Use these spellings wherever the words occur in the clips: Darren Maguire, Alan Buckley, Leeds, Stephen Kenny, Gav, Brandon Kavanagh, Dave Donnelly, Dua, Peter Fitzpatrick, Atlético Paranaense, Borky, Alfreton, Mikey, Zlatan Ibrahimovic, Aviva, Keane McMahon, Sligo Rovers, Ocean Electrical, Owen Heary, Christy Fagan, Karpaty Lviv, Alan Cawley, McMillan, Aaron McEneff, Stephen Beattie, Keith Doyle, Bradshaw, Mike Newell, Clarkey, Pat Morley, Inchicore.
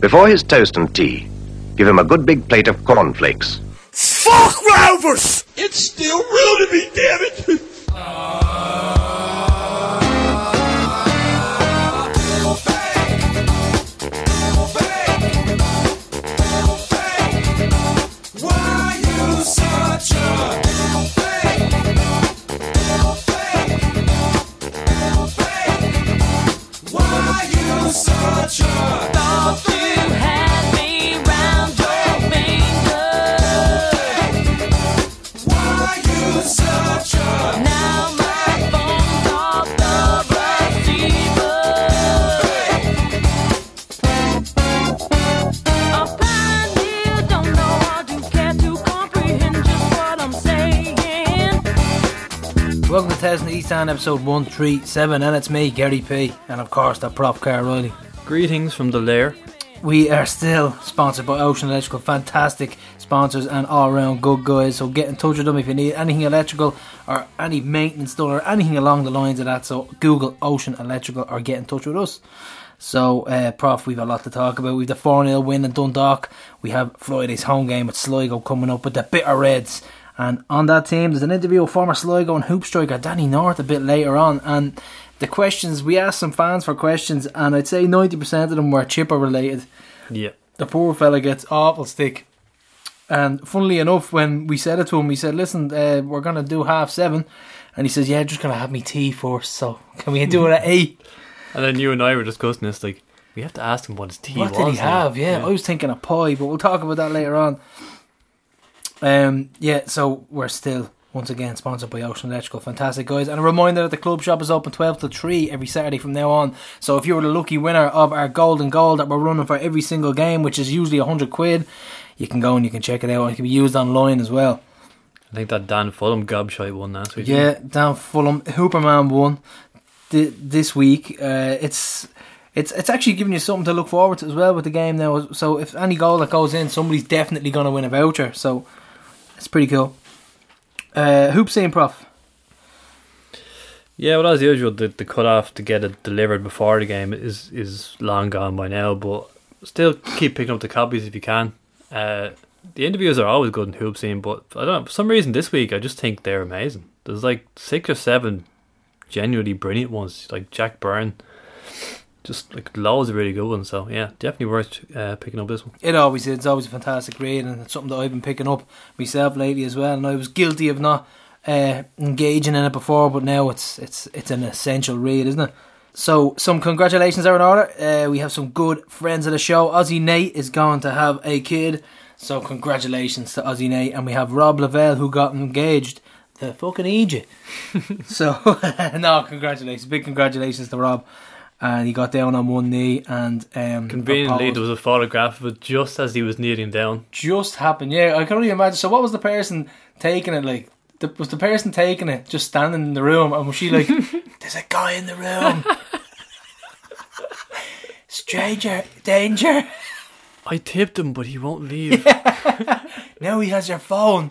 Before his toast and tea, give him a good big plate of cornflakes. Fuck Rovers! It's still real to me, damn it! Why you such a... Why you such a... Welcome to Tales from the East End, episode 137, and it's me, Gary P, and of course the prop car Riley. Greetings from the lair. We are still sponsored by Ocean Electrical, fantastic sponsors and all round good guys, so get in touch with them if you need anything electrical or any maintenance done or anything along the lines of that, so Google Ocean Electrical or get in touch with us. So, Prof, we've a lot to talk about. We've the 4-0 win in Dundalk, we have Friday's home game with Sligo coming up with the Bitter Reds. And on that team, there's an interview with former Sligo and hoop striker Danny North a bit later on. And the questions, we asked some fans for questions, and I'd say 90% of them were Chipper related. Yeah. The poor fella gets awful stick. And funnily enough, when we said it to him, we said, listen, we're going to do 7:30. And he says, yeah, I'm just going to have me tea first, so can we do it at 8? And then you and I were discussing this, like, we have to ask him what his tea was. What did he have? Yeah, I was thinking a pie, but we'll talk about that later on. Yeah, so we're still once again sponsored by Ocean Electrical, fantastic guys. And a reminder that the club shop is open 12 to 3 every Saturday from now on, so if you were the lucky winner of our golden goal that we're running for every single game, which is usually £100, you can go and you can check it out, and it can be used online as well. I think that Dan Fulham gobshite won last week. Yeah, Dan Fulham Hooperman won this week. It's actually giving you something to look forward to as well with the game now, so if any goal that goes in, somebody's definitely going to win a voucher, so it's pretty cool. Hoop scene, Prof. Yeah, well, as usual, the cut-off to get it delivered before the game is long gone by now, but still keep picking up the copies if you can. The interviews are always good in Hoop scene, but I don't know, for some reason this week I just think they're amazing. There's like 6 or 7 genuinely brilliant ones, like Jack Byrne. Just like loads of really good ones, so yeah, definitely worth picking up this one. It always is. It's always a fantastic read, and it's something that I've been picking up myself lately as well. And I was guilty of not engaging in it before, but now it's an essential read, isn't it? So some congratulations are in order. We have some good friends of the show. Ozzy Nate is going to have a kid, so congratulations to Ozzy Nate. And we have Rob Lavelle, who got engaged to fucking Egypt. So no, congratulations, big congratulations to Rob. And he got down on one knee and... conveniently, there was a photograph of it just as he was kneeling down. Just happened, yeah. I can only imagine. So what was the person taking it like? Was the person taking it just standing in the room? And was she like, there's a guy in the room. Stranger, danger. I tipped him, but he won't leave. Yeah. Now he has your phone.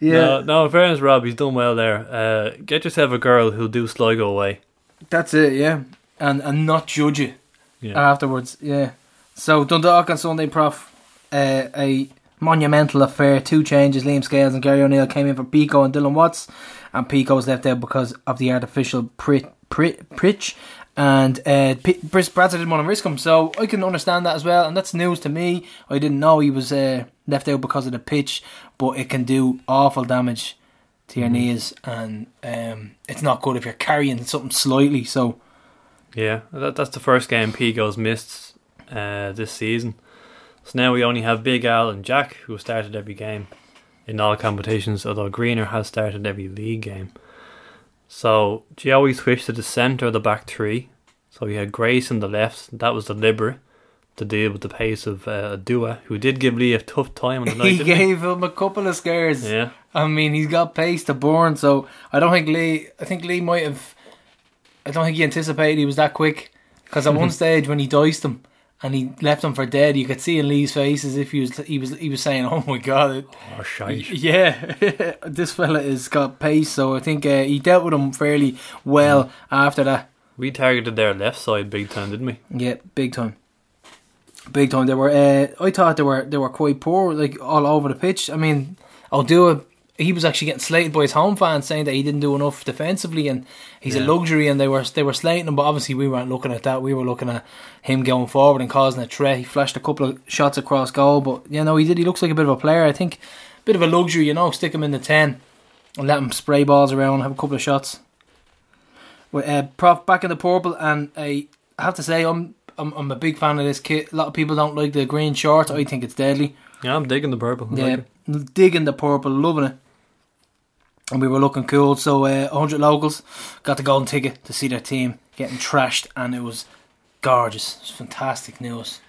Yeah. No, in fairness, Rob, he's done well there. Get yourself a girl who'll do Sligo away. That's it, yeah. And not judge you afterwards, yeah. So Dundalk on Sunday, Prof. A monumental affair. 2 changes. Liam Scales and Gary O'Neill came in for Pico and Dylan Watts, and Pico was left out because of the artificial pitch, and Bradshaw didn't want to risk him, so I can understand that as well, and that's news to me. I didn't know he was left out because of the pitch, but it can do awful damage to your knees, and it's not good if you're carrying something slightly. So, yeah, that's the first game Pico's missed this season. So now we only have Big Al and Jack, who have started every game in all competitions, although Greener has started every league game. So Joey switched to the centre of the back 3. So we had Grace on the left. That was the libero to deal with the pace of Dua, who did give Lee a tough time on the night. He gave him a couple of scares. Yeah. I mean, he's got pace to burn, so I don't think he anticipated he was that quick, because at one stage when he diced him and he left him for dead, you could see in Lee's face as if he was saying, oh my God. Oh, shite. Yeah. This fella has got pace, so I think he dealt with him fairly well after that. We targeted their left side big time, didn't we? Yeah, big time. Big time. They were. I thought they were quite poor, like all over the pitch. I mean, Dua, he was actually getting slated by his home fans, saying that he didn't do enough defensively, and he's a luxury. And they were slating him, but obviously we weren't looking at that. We were looking at him going forward and causing a threat. He flashed a couple of shots across goal, but he did. He looks like a bit of a player. I think a bit of a luxury. Stick him in the 10 and let him spray balls around, and have a couple of shots. With Prof back in the purple, and I have to say I'm a big fan of this kit. A lot of people don't like the green shorts. I think it's deadly. Yeah, I'm digging the purple. Digging the purple, loving it. And we were looking cool. So 100 locals got the golden ticket to see their team getting trashed, and it was gorgeous. It was fantastic news.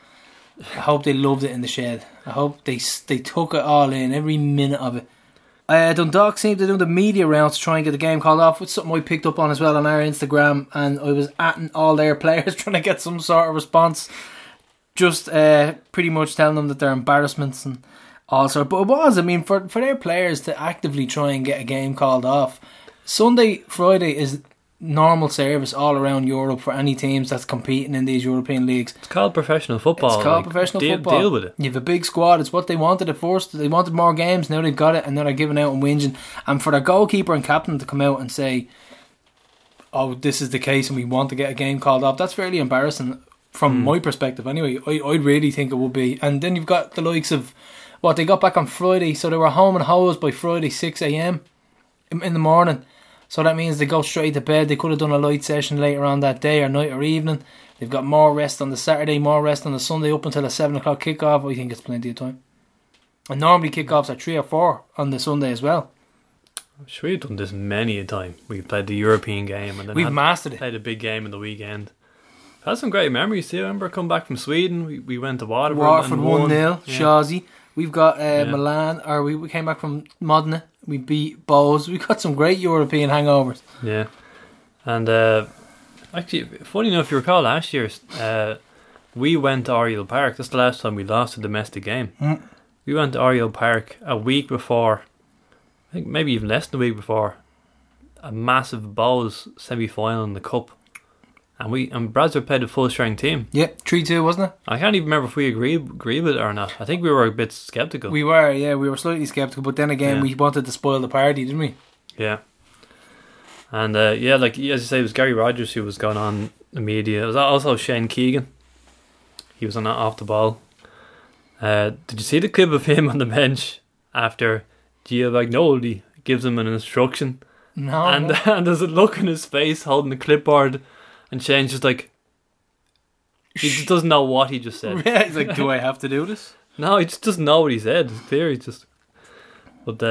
I hope they loved it in the shed. I hope they took it all in, every minute of it. Dundalk seemed to do the media rounds to try and get the game called off, which is something I picked up on as well on our Instagram, and I was atting all their players trying to get some sort of response, just pretty much telling them that they're embarrassments and all sorts. But it was, for their players to actively try and get a game called off. Sunday, Friday is normal service all around Europe for any teams that's competing in these European leagues. It's called professional football. Deal with it. You have a big squad. It's what they wanted at first. They wanted more games. Now they've got it, and now they're giving out and whinging. And for their goalkeeper and captain to come out and say, "Oh, this is the case, and we want to get a game called off," that's fairly embarrassing from my perspective. Anyway, I really think it would be. And then you've got the likes of what they got back on Friday, so they were home and hosed by Friday 6 a.m. in the morning. So that means they go straight to bed. They could have done a light session later on that day or night or evening. They've got more rest on the Saturday, more rest on the Sunday up until a 7 o'clock kickoff. I think it's plenty of time. And normally kickoffs are 3 or 4 on the Sunday as well. I'm sure we've done this many a time. We've played the European game. And then we've mastered it. Played a big game in the weekend. Had some great memories too. I remember coming back from Sweden. We went to Waterford 1-0, Shawsey. We've got Milan, or we came back from Modena. We beat Bowes. We got some great European hangovers. Yeah. And actually, funny enough, if you recall last year, we went to Oriel Park. That's the last time we lost a domestic game. Mm. We went to Oriel Park a week before, I think maybe even less than a week before, a massive Bowes semi-final in the Cup. And Bradshaw played a full-strength team. Yeah, 3-2, wasn't it? I can't even remember if we agreed with it or not. I think we were a bit sceptical. We were, yeah. We were slightly sceptical. But then again, we wanted to spoil the party, didn't we? Yeah. And, like as you say, it was Gary Rogers who was going on the media. It was also Shane Keegan. He was on off the ball. Did you see the clip of him on the bench after Giovagnoli gives him an instruction? No. And there's a look in his face holding the clipboard. And Shane's just like, he just doesn't know what he just said. Yeah, he's like, do I have to do this? No, he just doesn't know what he said. It's theory, just. But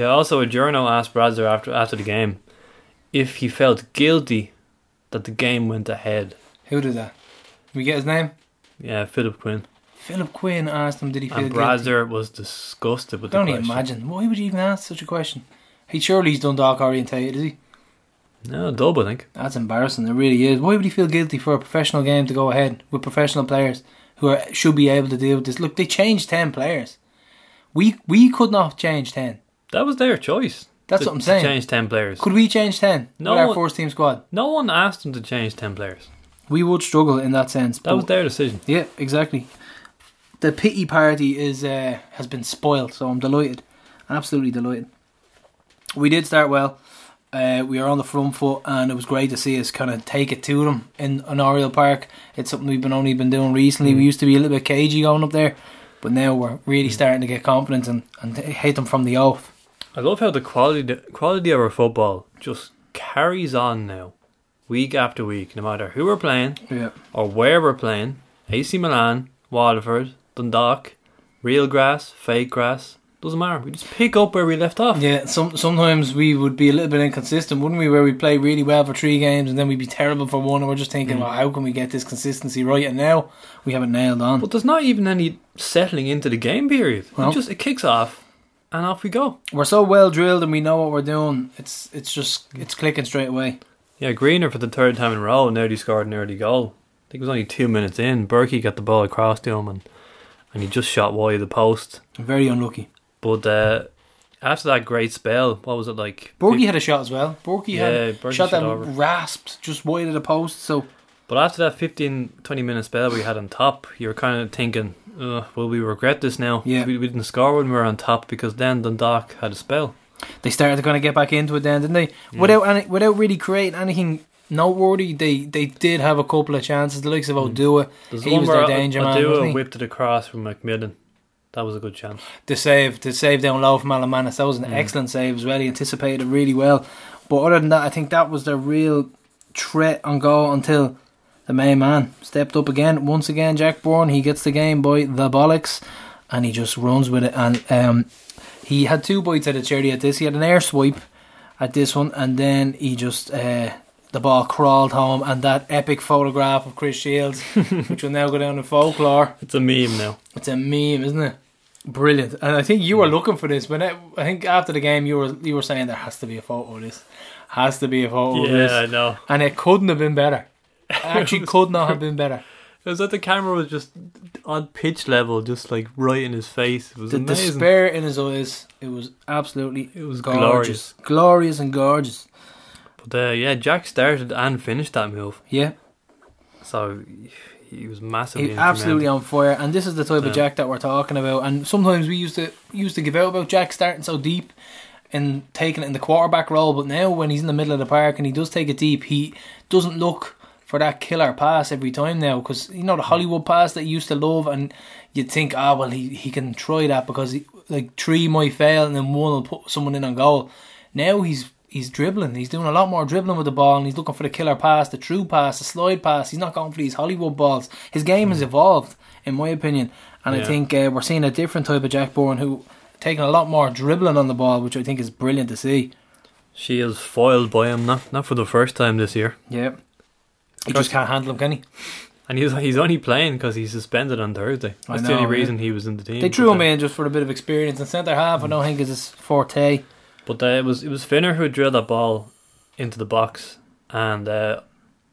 also a journo asked Bradshaw after the game if he felt guilty that the game went ahead. Who did that? Did we get his name? Yeah, Philip Quinn. Philip Quinn asked him, did he feel guilty? And Bradshaw was disgusted with the question. I don't imagine. Why would he even ask such a question? Surely he's Dundalk orientated, is he? No, dub, I think. That's embarrassing. It really is. Why would he feel guilty for a professional game to go ahead with professional players who should be able to deal with this? Look, they changed 10 players. We could not change 10. That was their choice. That's what I'm saying. Change 10 players. Could we change 10? No. With our first team squad. No one asked them to change 10 players. We would struggle in that sense. That was their decision. Yeah, exactly. The pity party has been spoiled, so I'm delighted. Absolutely delighted. We did start well. We were on the front foot, and it was great to see us kind of take it to them in Oriel Park. It's something we've only been doing recently. We used to be a little bit cagey going up there, but now we're really starting to get confidence and hit them from the off. I love how the quality of our football just carries on now, week after week, no matter who we're playing or where we're playing. AC Milan, Waterford, Dundalk, real grass, fake grass. Doesn't matter. We just pick up where we left off. Yeah, sometimes we would be a little bit inconsistent, wouldn't we? Where we play really well for 3 games and then we'd be terrible for 1, and we're just thinking, well, how can we get this consistency right? And now we have it nailed on. But there's not even any settling into the game period. Well, it kicks off, and off we go. We're so well drilled, and we know what we're doing. It's clicking straight away. Yeah, Greener for the 3rd time in a row, and he scored an early goal. I think it was only 2 minutes in. Borky got the ball across to him, and he just shot wide of the post. Very unlucky. But After that great spell, what was it like? Borky had a shot as well. Borky had a shot that rasped just wide of the post. So, but after that 15-20 minute spell we had on top, you were kind of thinking, will we regret this now? Yeah. We didn't score when we were on top, because then Dundalk had a spell. They started to kind of get back into it then, didn't they? Yeah. Without really creating anything noteworthy, they did have a couple of chances. The likes of Dua, he was their danger man. Dua whipped it across from McMillan. That was a good chance. The save down low from Alamanis, that was an excellent save as well. He anticipated it really well. But other than that, I think that was their real threat on goal until the main man stepped up again. Once again, Jack Byrne, he gets the game by the bollocks, and he just runs with it. And he had two bites at a charity at this. He had an air swipe at this one, and then he just the ball crawled home, and that epic photograph of Chris Shields, which will now go down in folklore. It's a meme now. It's a meme, isn't it? Brilliant. And I think you were looking for this, but I think after the game you were saying there has to be a photo of this. Has to be a photo of this. Yeah, I know. And it couldn't have been better. It actually could not have been better. It was like the camera was just on pitch level, just like right in his face. It was amazing. The despair in his eyes. It was gorgeous. Glorious and gorgeous. But Jack started and finished that move. Yeah. So he was massively absolutely on fire, and this is the type of Jack that we're talking about. And sometimes we used to give out about Jack starting so deep and taking it in the quarterback role, but now when he's in the middle of the park and he does take it deep, he doesn't look for that killer pass every time now, because you know the Hollywood pass that he used to love, and you'd think, he can try that because three might fail and then one will put someone in on goal. Now he's dribbling. He's doing a lot more dribbling with the ball, and he's looking for the killer pass, the true pass, the slide pass. He's not going for these Hollywood balls. His game has evolved, in my opinion. And I think we're seeing a different type of Jack Byrne, who taking a lot more dribbling on the ball, which I think is brilliant to see. She is foiled by him, not for the first time this year. Yeah. He just can't handle him, can he? And he's only playing because he's suspended on Thursday. That's the only reason he was in the team. They threw him in just for a bit of experience. And centre half, I don't think is his forte. But it was Finner who drilled that ball into the box, and I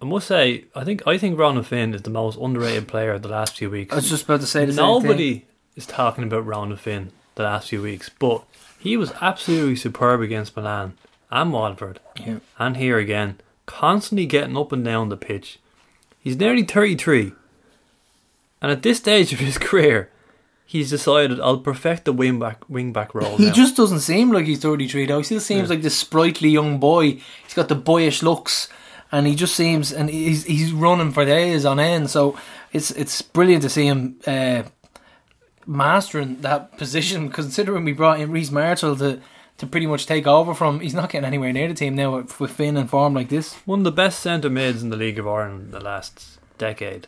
must say, I think Ronan Finn is the most underrated player of the last few weeks. I was just about to say the same thing. Nobody is talking about Ronan Finn the last few weeks, but he was absolutely superb against Milan and Watford, and here again, constantly getting up and down the pitch. He's nearly 33, and at this stage of his career, he's decided I'll perfect the wing back role. He just doesn't seem like he's 33 though. He still seems like this sprightly young boy. He's got the boyish looks, and he just seems, and he's running for days on end. So it's brilliant to see him mastering that position. Considering we brought in Rhys Martell to pretty much take over from, he's not getting anywhere near the team now with Finn in form like this. One of the best centre mids in the League of Ireland the last decade.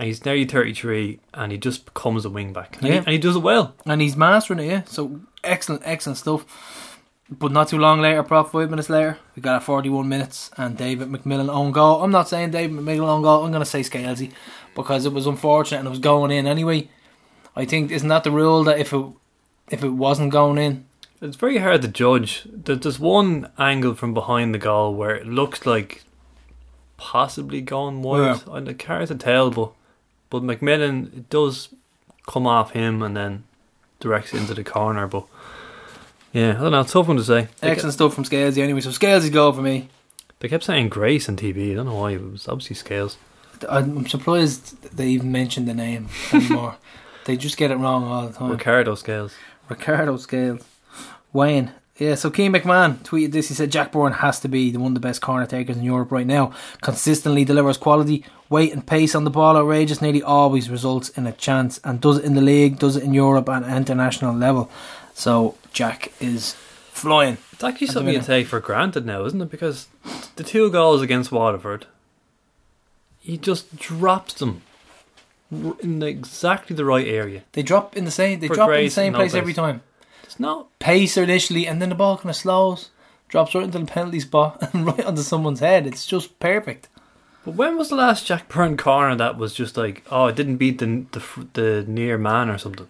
And he's nearly 33, and he just becomes a wing-back. And he does it well. And he's mastering it, yeah. So, excellent stuff. But not too long later, 5 minutes later, we got 41 minutes, and David McMillan own goal. I'm not saying David McMillan own goal. I'm going to say Scalesy, because it was unfortunate, and it was going in anyway. I think, isn't that the rule, that if it wasn't going in? It's very hard to judge. There's one angle from behind the goal where it looks like possibly going wide. Yeah. It's hard to tell, But McMillan, it does come off him and then directs into the corner. But yeah, I don't know, it's a tough one to say. Excellent stuff from Scalesy anyway. So Scalesy goal for me. They kept saying Grace on TV. I don't know why. It was obviously Scales. I'm surprised they even mentioned the name anymore. They just get it wrong all the time. Ricardo Scales. Wayne. Yeah, so Keane McMahon tweeted this. He said, Jack Byrne has to be one of the best corner takers in Europe right now. Consistently delivers quality, weight and pace on the ball outrageous, nearly always results in a chance, and does it in the league, does it in Europe and international level. So Jack is flying. It's actually something you take for granted now, isn't it? Because the two goals against Waterford, he just drops them in exactly the right area. They drop in the same place every time. It's not pace initially, and then the ball kind of slows, drops right into the penalty spot and right onto someone's head. It's just perfect. But when was the last Jack Byrne corner that was just like, it didn't beat the near man or something?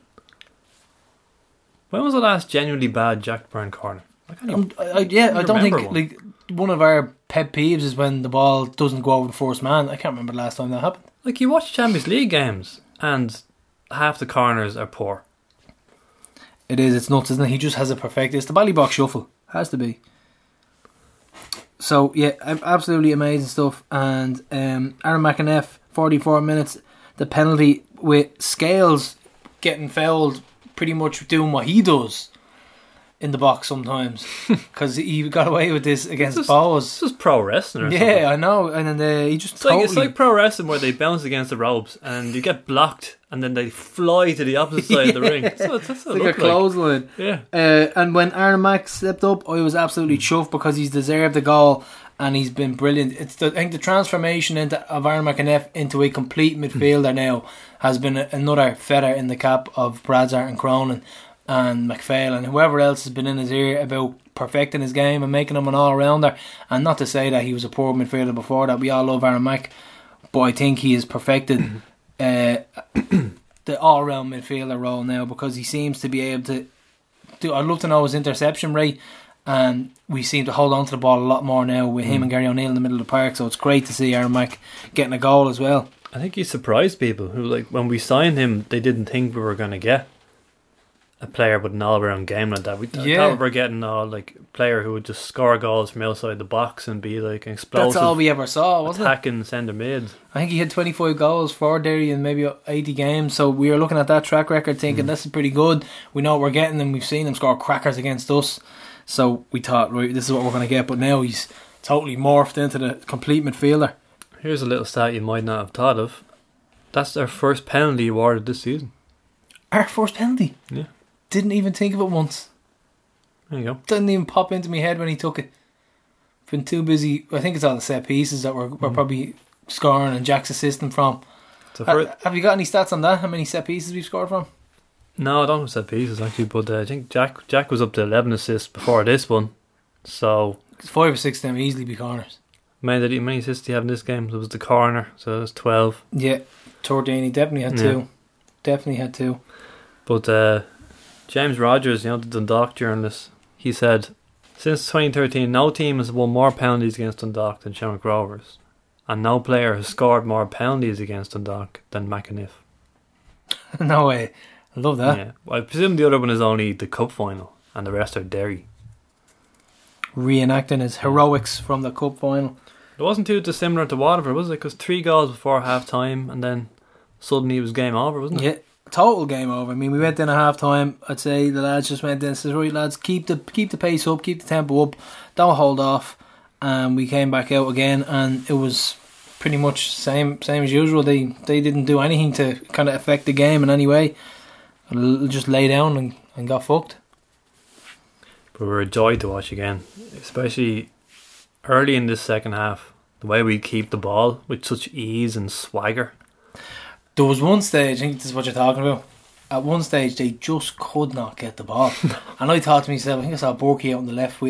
When was the last genuinely bad Jack Byrne corner? I don't think one. Like one of our pet peeves is when the ball doesn't go over the first man. I can't remember the last time that happened. Like, you watch Champions League games and half the corners are poor. It is. It's nuts, isn't it? He just has it perfect. It's the Ballybox Shuffle. Has to be. So, yeah, absolutely amazing stuff. And Aaron McEneff, 44 minutes. The penalty with Scales getting fouled, pretty much doing what he does in the box sometimes. Because he got away with this against Bowes. This is pro wrestling or something. Yeah, I know. And then he just it's like pro wrestling where they bounce against the ropes and you get blocked and then they fly to the opposite side of the ring. That's what it's like a clothesline. Yeah. And when Aaron Mack stepped up, I was absolutely chuffed because he's deserved the goal. And he's been brilliant. It's I think the transformation of Aaron McEneff into a complete midfielder now has been another feather in the cap of Bradshaw and Cronin and McPhail and whoever else has been in his ear about perfecting his game and making him an all-rounder. And not to say that he was a poor midfielder before that. We all love Aaron Mack, but I think he has perfected the all-round midfielder role now because he seems to be able to do... I'd love to know his interception rate. And we seem to hold on to the ball a lot more now with him and Gary O'Neill in the middle of the park. So it's great to see Aaron Mack getting a goal as well. I think he surprised people who, like, when we signed him, they didn't think we were going to get a player with an all-round game like that. We thought we were getting a player who would just score goals from outside the box and be like an explosive. That's all we ever saw, wasn't it? Attacking centre mid. I think he had 25 goals for Derry in maybe 80 games. So we were looking at that track record thinking this is pretty good. We know what we're getting and we've seen him score crackers against us. So we thought, right, this is what we're going to get. But now he's totally morphed into the complete midfielder. Here's a little stat you might not have thought of. That's our first penalty awarded this season. Our first penalty? Yeah. Didn't even think of it once. There you go. Didn't even pop into my head when he took it. Been too busy. I think it's all the set pieces that we're probably scoring and Jack's assisting from. So have you got any stats on that? How many set pieces we've scored from? No, I don't have set pieces actually, but I think Jack was up to 11 assists before this one, so 5 or 6 of them easily be corners. Many assists did he have in this game? It was the corner, so it was 12. Yeah, Tordini definitely had 2. Definitely had 2. But James Rogers, you know, the Dundalk journalist, he said, since 2013, no team has won more penalties against Dundalk than Shamrock Rovers, and no player has scored more penalties against Dundalk than McEneff. No way. I love that. Yeah. Well, I presume the other one is only the cup final and the rest are Derry. Reenacting his heroics from the cup final. It wasn't too dissimilar to Waterford, was it? Because 3 goals before half time and then suddenly it was game over, wasn't it? Yeah, total game over. I mean, we went in at half time. I'd say the lads just went in and said, right lads, keep the pace up, keep the tempo up, don't hold off. And we came back out again and it was pretty much same as usual. They didn't do anything to kind of affect the game in any way. Just lay down and got fucked. But we were a joy to watch again, especially early in this second half. The way we keep the ball with such ease and swagger. There was one stage, I think this is what you're talking about. At one stage, they just could not get the ball, and I thought to myself, I think I saw Borky out in the left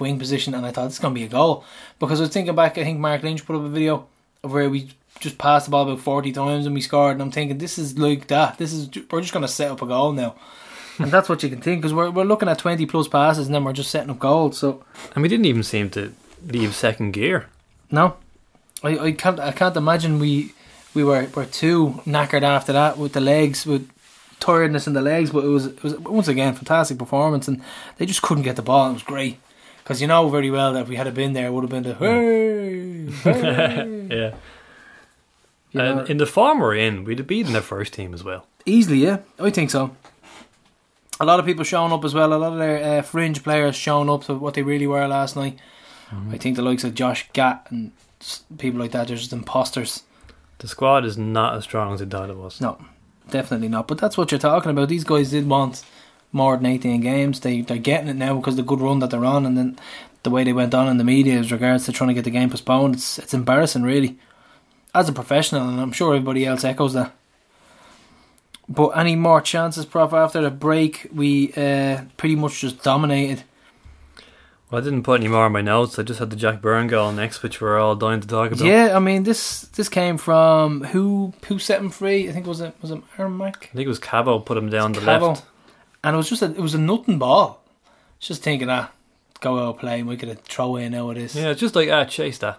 wing position, and I thought this is going to be a goal because I was thinking back. I think Mark Lynch put up a video of where we just passed the ball about 40 times and we scored, and I'm thinking this is like that. We're just going to set up a goal now, and that's what you can think because we're looking at 20 plus passes and then we're just setting up goals. So and we didn't even seem to leave second gear. No, I can't imagine we were too knackered after that with the legs, with tiredness in the legs. But it was once again fantastic performance, and they just couldn't get the ball. It was great because you know very well that if we had been there, it would have been the hey. Yeah. And in the form we're in, we'd have beaten their first team as well. Easily, yeah. I think so. A lot of people showing up as well. A lot of their fringe players showing up to what they really were last night. I think the likes of Josh Gatt and people like that are just imposters. The squad is not as strong as it thought it was. No, definitely not. But that's what you're talking about. These guys did want more than 18 games. They're getting it now because of the good run that they're on. And then the way they went on in the media as regards to trying to get the game postponed, it's embarrassing, really. As a professional, and I'm sure everybody else echoes that. But any more chances, Prof? After the break, we pretty much just dominated. Well, I didn't put any more on my notes. I just had the Jack Byrne goal next, which we're all dying to talk about. Yeah, I mean, this came from who set him free? I think was it Armack? I think it was Cabo put him down the left, and it was just it was a nothing ball. Just thinking go out play, and we could throw in how it is. Yeah, it's just like chase that.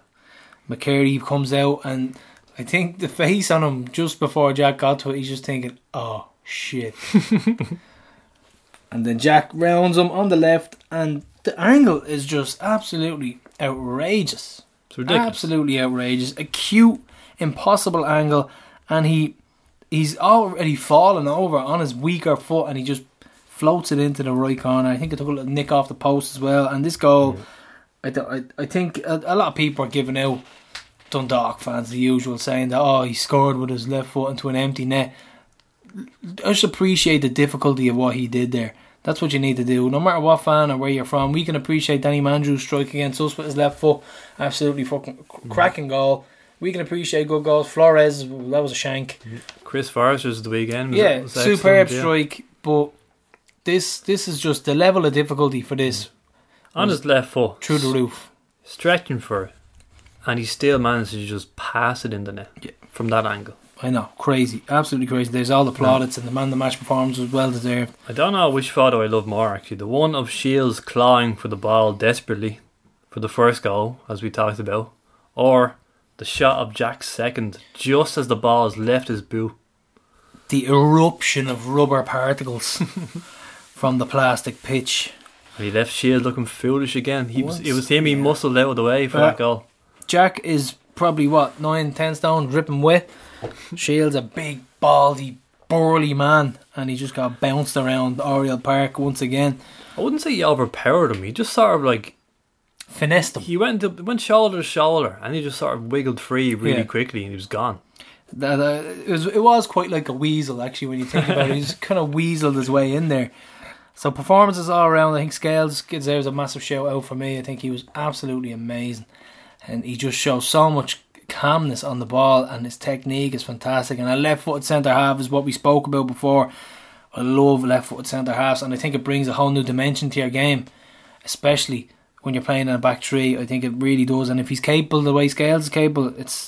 McCurdy comes out and I think the face on him just before Jack got to it, he's just thinking, oh shit. And then Jack rounds him on the left, and the angle is just absolutely outrageous. It's ridiculous. Absolutely outrageous. Acute, impossible angle, and he's already fallen over on his weaker foot, and he just floats it into the right corner. I think it took a little nick off the post as well. And this goal, I think a lot of people are giving out, Dundalk fans, the usual, saying that, oh, he scored with his left foot into an empty net. I just appreciate the difficulty of what he did there. That's what you need to do. No matter what fan or where you're from, we can appreciate Danny Mandrew's strike against us with his left foot. Absolutely fucking cracking goal. We can appreciate good goals. Flores, that was a shank. Chris Forrester's the weekend. Was superb strike. But this is just the level of difficulty for this. On his left foot. Through the roof. Stretching for it. And he still manages to just pass it in the net from that angle. I know, crazy, absolutely crazy. There's all the plaudits and the man of the match performance was well deserved. I don't know which photo I love more, actually. The one of Shields clawing for the ball desperately for the first goal, as we talked about, or the shot of Jack's second just as the ball has left his boot. The eruption of rubber particles from the plastic pitch. And he left Shields looking foolish again. It was him. He muscled out of the way for that goal. Jack is probably, 9-10 stone, dripping wet. Shields a big, baldy, burly man, and he just got bounced around Oriel Park once again. I wouldn't say he overpowered him, he just sort of finessed him. He went shoulder to shoulder, and he just sort of wiggled free really quickly, and he was gone. It was quite like a weasel, actually, when you think about it. He just kind of weaseled his way in there. So performances all around. I think Scales deserves a massive shout out for me. I think he was absolutely amazing. And he just shows so much calmness on the ball, and his technique is fantastic. And a left-footed centre-half is what we spoke about before. I love left-footed centre-halves, and I think it brings a whole new dimension to your game, especially when you're playing in a back three. I think it really does. And if he's capable the way Scales is capable, it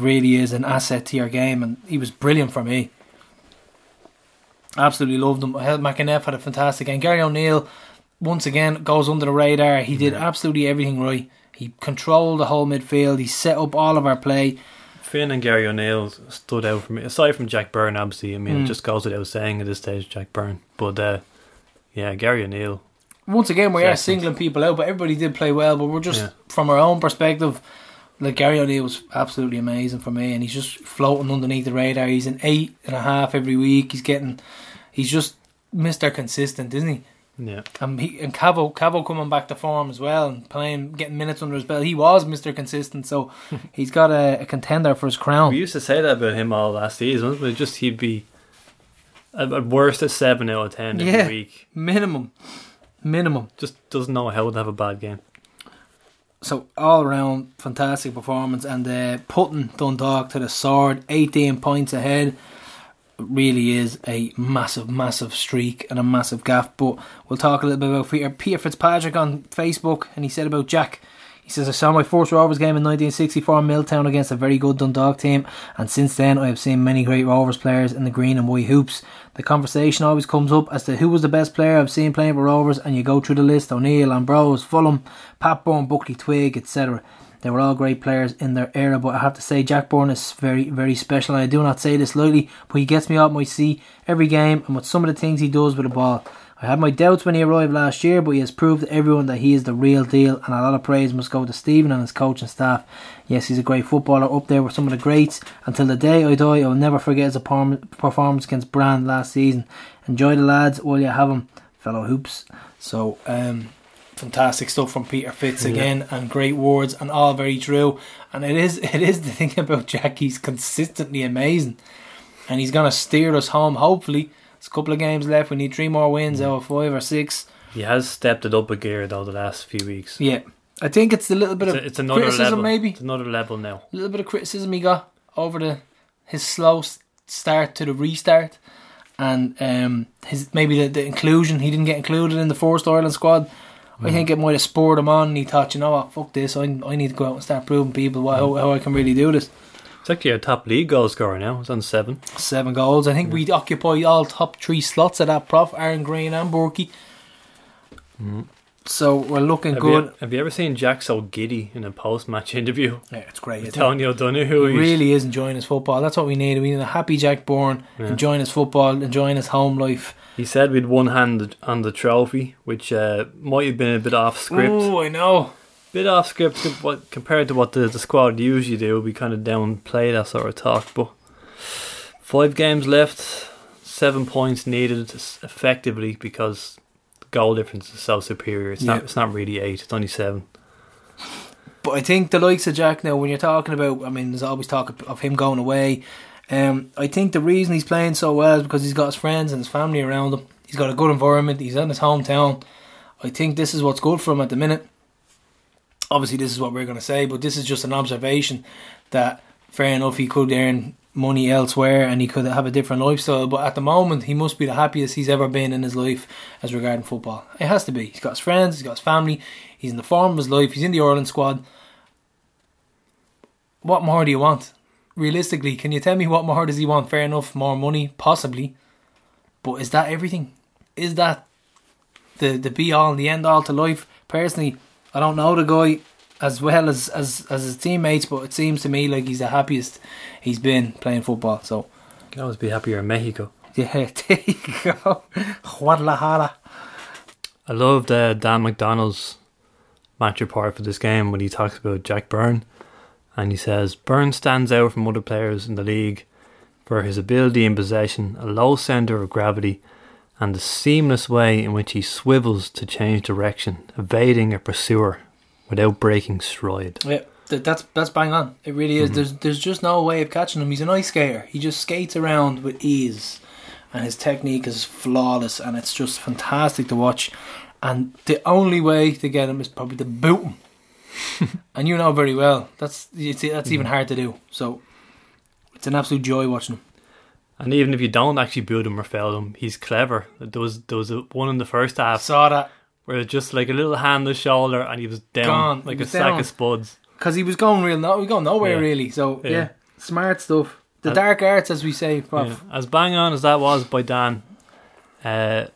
really is an asset to your game, and he was brilliant for me. Absolutely loved him. McEneff had a fantastic game. Gary O'Neill, once again, goes under the radar. He did absolutely everything right. He controlled the whole midfield. He set up all of our play. Finn and Gary O'Neill stood out for me. Aside from Jack Byrne, obviously. I mean, it just goes without saying at this stage, Jack Byrne. But, Gary O'Neill. Once again, we are singling people out, but everybody did play well. But we're just, from our own perspective, Gary O'Neill was absolutely amazing for me. And he's just floating underneath the radar. He's an 8.5 every week. He's just Mr. Consistent, isn't he? Yeah, and Cabo coming back to form as well and getting minutes under his belt. He was Mr. Consistent, so he's got a contender for his crown. We used to say that about him all last season, but he'd be at worst a 7 out of 10 every week, minimum. Just doesn't know how to have a bad game. So all around fantastic performance, and putting Dundalk to the sword, 18 points ahead. Really is a massive streak and a massive gap. But we'll talk a little bit about Peter Fitzpatrick on Facebook, and he said about Jack. He says, I saw my first Rovers game in 1964 in Milltown against a very good Dundalk team, and since then I have seen many great Rovers players in the green and white hoops. The conversation always comes up as to who was the best player I've seen playing for Rovers, and you go through the list: O'Neill, Ambrose, Fulham, Pat Byrne, Buckley, Twigg, etc. They were all great players in their era, but I have to say Jack Byrne is very, very special, and I do not say this lightly, but he gets me out my seat every game, and with some of the things he does with the ball. I had my doubts when he arrived last year, but he has proved to everyone that he is the real deal, and a lot of praise must go to Stephen and his coaching staff. Yes, he's a great footballer up there with some of the greats. Until the day I die, I will never forget his performance against Brand last season. Enjoy the lads while you have him, fellow hoops. So, fantastic stuff from Peter Fitz again, and great words, and all very true. And it is the thing about Jack, he's consistently amazing, and he's going to steer us home, hopefully. There's a couple of games left. We need 3 more wins out of 5 or 6. He has stepped it up a gear though the last few weeks. I think it's a little bit it's another criticism level. Maybe it's another level now, a little bit of criticism he got over his slow start to the restart, and his maybe the inclusion. He didn't get included in the first Ireland squad. I think it might have spurred him on, and he thought, you know what, fuck this, I need to go out and start proving people how I can really do this. It's actually our top league goal scorer now. It's on 7 goals. I think we occupy all top 3 slots of that, Prof. Aaron Green and Borky. So we're looking good. Have you ever seen Jack so giddy in a post-match interview? Yeah, it's great. Tony O'Donoghue. He really is enjoying his football. That's what we need. We need a happy Jack Byrne, enjoying his football, enjoying his home life. He said we'd one hand on the trophy, which might have been a bit off script. Oh, I know. Bit off script compared to what the squad usually do. We kind of downplay that sort of talk, but 5 games left, 7 points needed effectively because the goal difference is so superior. It's not really 8, it's only 7. But I think the likes of Jack now, when you're talking about, I mean, there's always talk of him going away. I think the reason he's playing so well is because he's got his friends and his family around him. He's got a good environment. He's in his hometown. I think this is what's good for him at the minute. Obviously, this is what we're going to say, but this is just an observation that, fair enough, he could earn money elsewhere and he could have a different lifestyle, but at the moment he must be the happiest he's ever been in his life as regarding football. It has to be. He's got his friends, he's got his family, he's in the form of his life, he's in the Ireland squad. What more do you want? Realistically, can you tell me what more does he want? Fair enough, more money, possibly, but is that everything? Is that the be all and the end all to life? Personally, I don't know the guy as well as his teammates, but it seems to me like he's the happiest he's been playing football. So you can always be happier in Mexico. Yeah, there you go. Guadalajara. I loved Dan McDonald's match report for this game when he talks about Jack Byrne, and he says Byrne stands out from other players in the league for his ability in possession, a low centre of gravity, and the seamless way in which he swivels to change direction, evading a pursuer without breaking stride. Yeah, that's bang on. It really is. Mm-hmm. There's just no way of catching him. He's an ice skater. He just skates around with ease, and his technique is flawless, and it's just fantastic to watch. And the only way to get him is probably to boot him. And you know very well that's even hard to do. So it's an absolute joy watching him. And even if you don't actually boot him or foul him, he's clever. There was one in the first half. Saw that. Where it was just like a little hand on the shoulder and he was down. Gone. Like was a down. Sack of spuds. Because he was going nowhere, really. So, yeah. Smart stuff. The dark arts, as we say. Yeah. As bang on as that was by Dan, I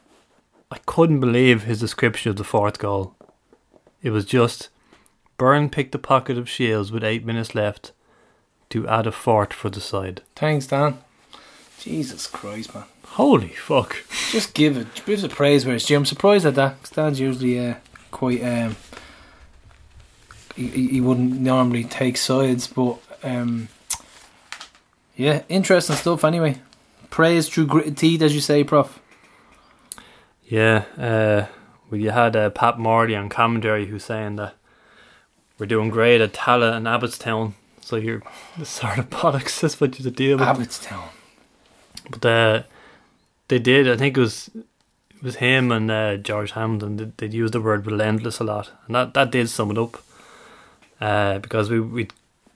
couldn't believe his description of the fourth goal. It was just, Byrne picked the pocket of Shields with 8 minutes left to add a fourth for the side. Thanks, Dan. Jesus Christ, man. Holy fuck. Just give it praise where it's due. I'm surprised at that, because Dan's usually quite... he wouldn't normally take sides, but... yeah, interesting stuff anyway. Praise through gritted teeth, as you say, Prof. Yeah, well, you had Pat Morley on commentary who's saying that we're doing great at Talla and Abbottstown, so you're the sort of bollocks, that's what you're dealing with. Abbottstown. But they did, I think it was him and George Hamilton, they'd used the word relentless a lot. And that did sum it up. Because we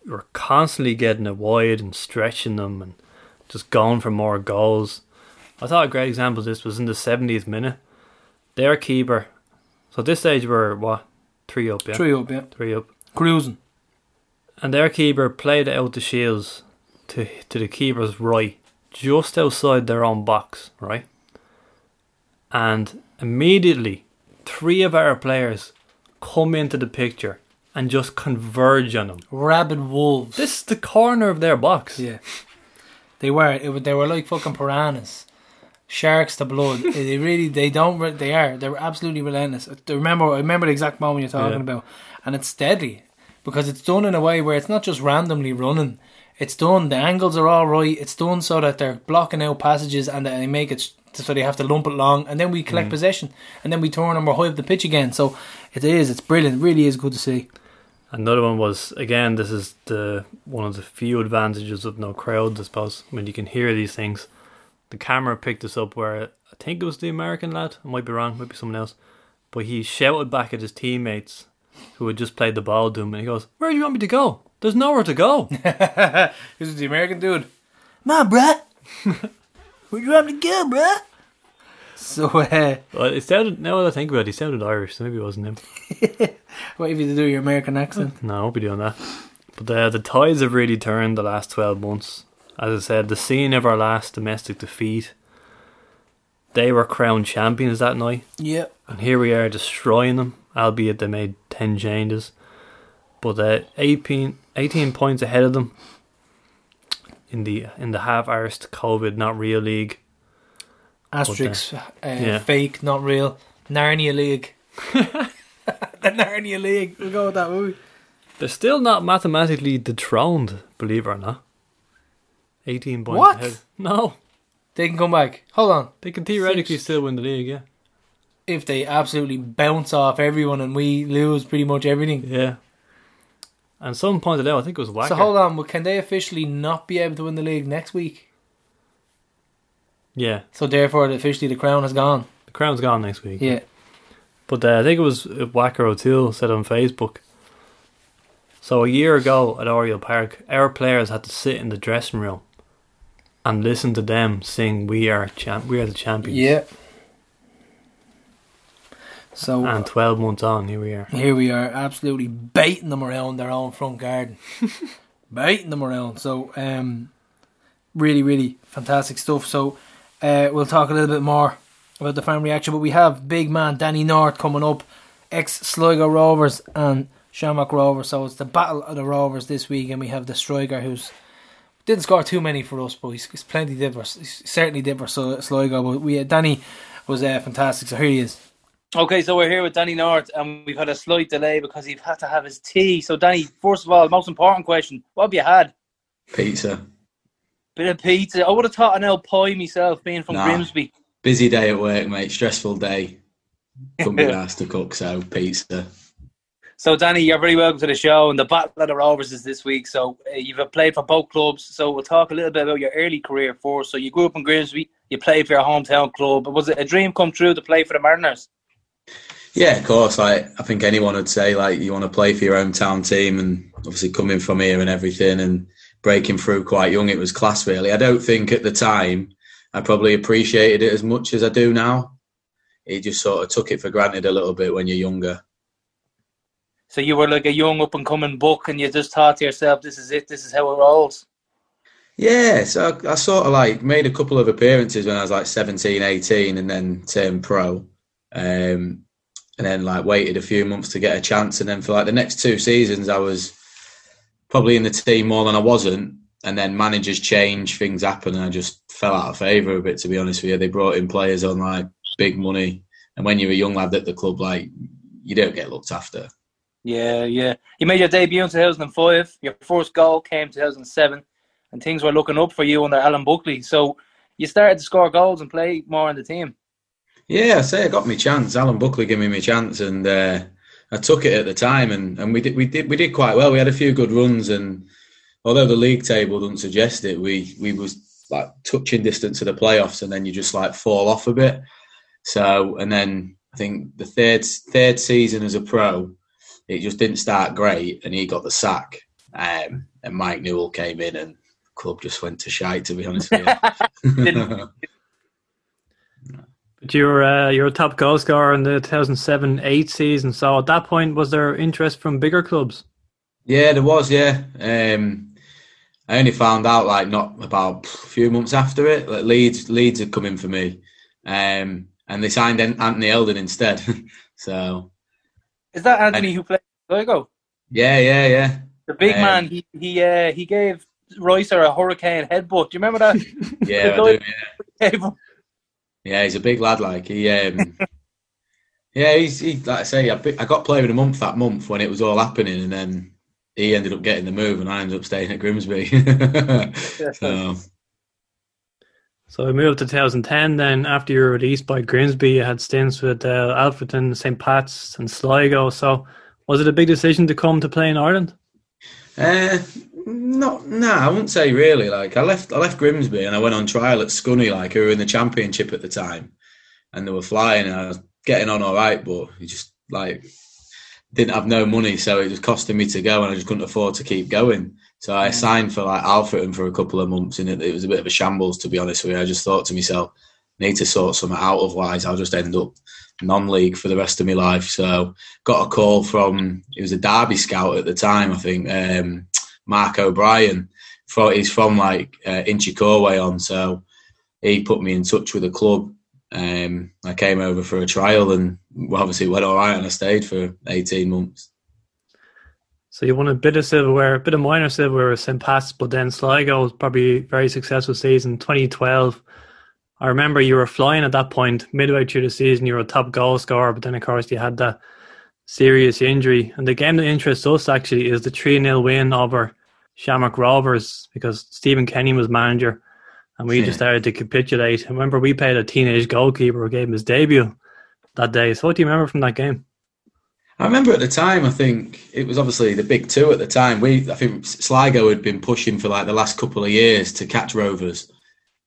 were constantly getting it wide and stretching them and just going for more goals. I thought a great example of this was in the 70th minute. Their keeper, so at this stage we're, what, 3 up, yeah? 3 up, yeah. 3 up. Cruising. And their keeper played out the Shields to the keeper's right, just outside their own box, right? And immediately 3 of our players come into the picture and just converge on them. Rabid wolves. This is the corner of their box. Yeah. They were like fucking piranhas. Sharks to blood. They were absolutely relentless. I remember the exact moment you're talking about. And it's deadly because it's done in a way where it's not just randomly running. It's done, the angles are all right, it's done so that they're blocking out passages and that they make it so they have to lump it long, and then we collect possession and then we turn and we're high up the pitch again. So it's brilliant, it really is good to see. Another one was, again, this is one of the few advantages of no crowd, I suppose, when you can hear these things. The camera picked this up where I think it was the American lad, I might be wrong, might be someone else, but he shouted back at his teammates who had just played the ball to him and he goes, "Where do you want me to go? There's nowhere to go." This is the American dude. "Ma, bruh. Where you want me to go, bruh?" So, well, it sounded, now that I think about it, he sounded Irish, so maybe it wasn't him. What if you do your American accent? No, I won't be doing that. But the tides have really turned the last 12 months. As I said, the scene of our last domestic defeat, they were crowned champions that night. Yeah. And here we are destroying them. albeit they made 10 changes. But 18 points ahead of them in the half-arsed COVID not real league. Asterix, fake, not real. Narnia League. The Narnia League. We'll go with that movie. They're still not mathematically dethroned, believe it or not. 18 points what? Ahead. No. They can come back. Hold on. They can theoretically still win the league, yeah. If they absolutely bounce off everyone and we lose pretty much everything. Yeah. And some pointed out, I think it was Wacker. So hold on, but can they officially not be able to win the league next week? Yeah. So therefore, officially the crown has gone. The crown's gone next week. Yeah. But I think it was Wacker O'Toole said on Facebook. So a year ago at Oriel Park, our players had to sit in the dressing room and listen to them sing "We Are the Champions." Yeah. So, and 12 months on, here we are. Here we are, absolutely baiting them around their own front garden. Baiting them around. So, really, really fantastic stuff. So, we'll talk a little bit more about the fan reaction. But we have big man Danny North coming up, ex-Sligo Rovers and Shamrock Rovers. So, it's the battle of the Rovers this week. And we have the striker who's didn't score too many for us, but he's plenty did for, he certainly did for Sligo. But Danny was fantastic. So, here he is. Okay, so we're here with Danny North and we've had a slight delay because he'd had to have his tea. So Danny, first of all, most important question, what have you had? Pizza. Bit of pizza. I would have thought an old pie myself, being from Grimsby. Busy day at work, mate. Stressful day. Couldn't be asked to cook, so pizza. So Danny, you're very welcome to the show, and the Battle of the Rovers is this week. So you've played for both clubs, so we'll talk a little bit about your early career first. So you grew up in Grimsby, you played for your hometown club. Was it a dream come true to play for the Mariners? Yeah, of course. I think anyone would say, you want to play for your hometown team, and obviously coming from here and everything and breaking through quite young, it was class, really. I don't think at the time I probably appreciated it as much as I do now. It just sort of took it for granted a little bit when you're younger. So you were like a young up-and-coming buck and you just thought to yourself, this is it, this is how it rolls? Yeah, so I sort of made a couple of appearances when I was 17, 18 and then turned pro. And then waited a few months to get a chance, and then for the next two seasons I was probably in the team more than I wasn't, and then managers change, things happen, and I just fell out of favour a bit, to be honest with you. They brought in players on big money, and when you're a young lad at the club, you don't get looked after. Yeah. You made your debut in 2005, your first goal came 2007, and things were looking up for you under Alan Buckley, so you started to score goals and play more in the team. Yeah, I got my chance. Alan Buckley gave me my chance, and I took it at the time, and we did quite well. We had a few good runs, and although the league table doesn't suggest it, we was touching distance to the playoffs, and then you just fall off a bit. So, and then I think the third season as a pro, it just didn't start great, and he got the sack, and Mike Newell came in, and the club just went to shite, to be honest with you. But you're a top goal scorer in the 2007-08 season. So at that point, was there interest from bigger clubs? Yeah, there was. Yeah, I only found out not about a few months after it. Leeds had come in for me, and they signed Anthony Eldon instead. So is that Anthony who played for Sligo? Yeah. The big man. He gave Reiser a hurricane headbutt. Do you remember that? Yeah, I do. Yeah. Yeah, he's a big lad. I got player of the month that month when it was all happening, and then he ended up getting the move, and I ended up staying at Grimsby. So we moved to 2010. Then after you were released by Grimsby, you had stints with Alfreton, St Pat's, and Sligo. So was it a big decision to come to play in Ireland? I wouldn't say really. I left Grimsby and I went on trial at Scunny, who were in the championship at the time, and they were flying, and I was getting on all right, but it just didn't have no money, so it was costing me to go, and I just couldn't afford to keep going. So I signed for Alfreton for a couple of months, and it was a bit of a shambles, to be honest with you. I just thought to myself, I need to sort something out, otherwise I'll just end up non-league for the rest of my life. So got a call from, it was a Derby scout at the time, I think, Mark O'Brien. He's from Inchicore way on, so he put me in touch with a club I came over for a trial and obviously went all right, and I stayed for 18 months. So you won a bit of silverware, a bit of minor silverware with St Pat's, but then Sligo was probably a very successful season, 2012. I remember you were flying at that point, midway through the season, you were a top goal scorer, but then of course you had that serious injury. And the game that interests us actually is the 3-0 win over Shamrock Rovers, because Stephen Kenny was manager. And we just started to capitulate. I remember we played a teenage goalkeeper who gave him his debut that day. So what do you remember from that game? I remember at the time, I think, it was obviously the big two at the time. I think Sligo had been pushing for like the last couple of years to catch Rovers.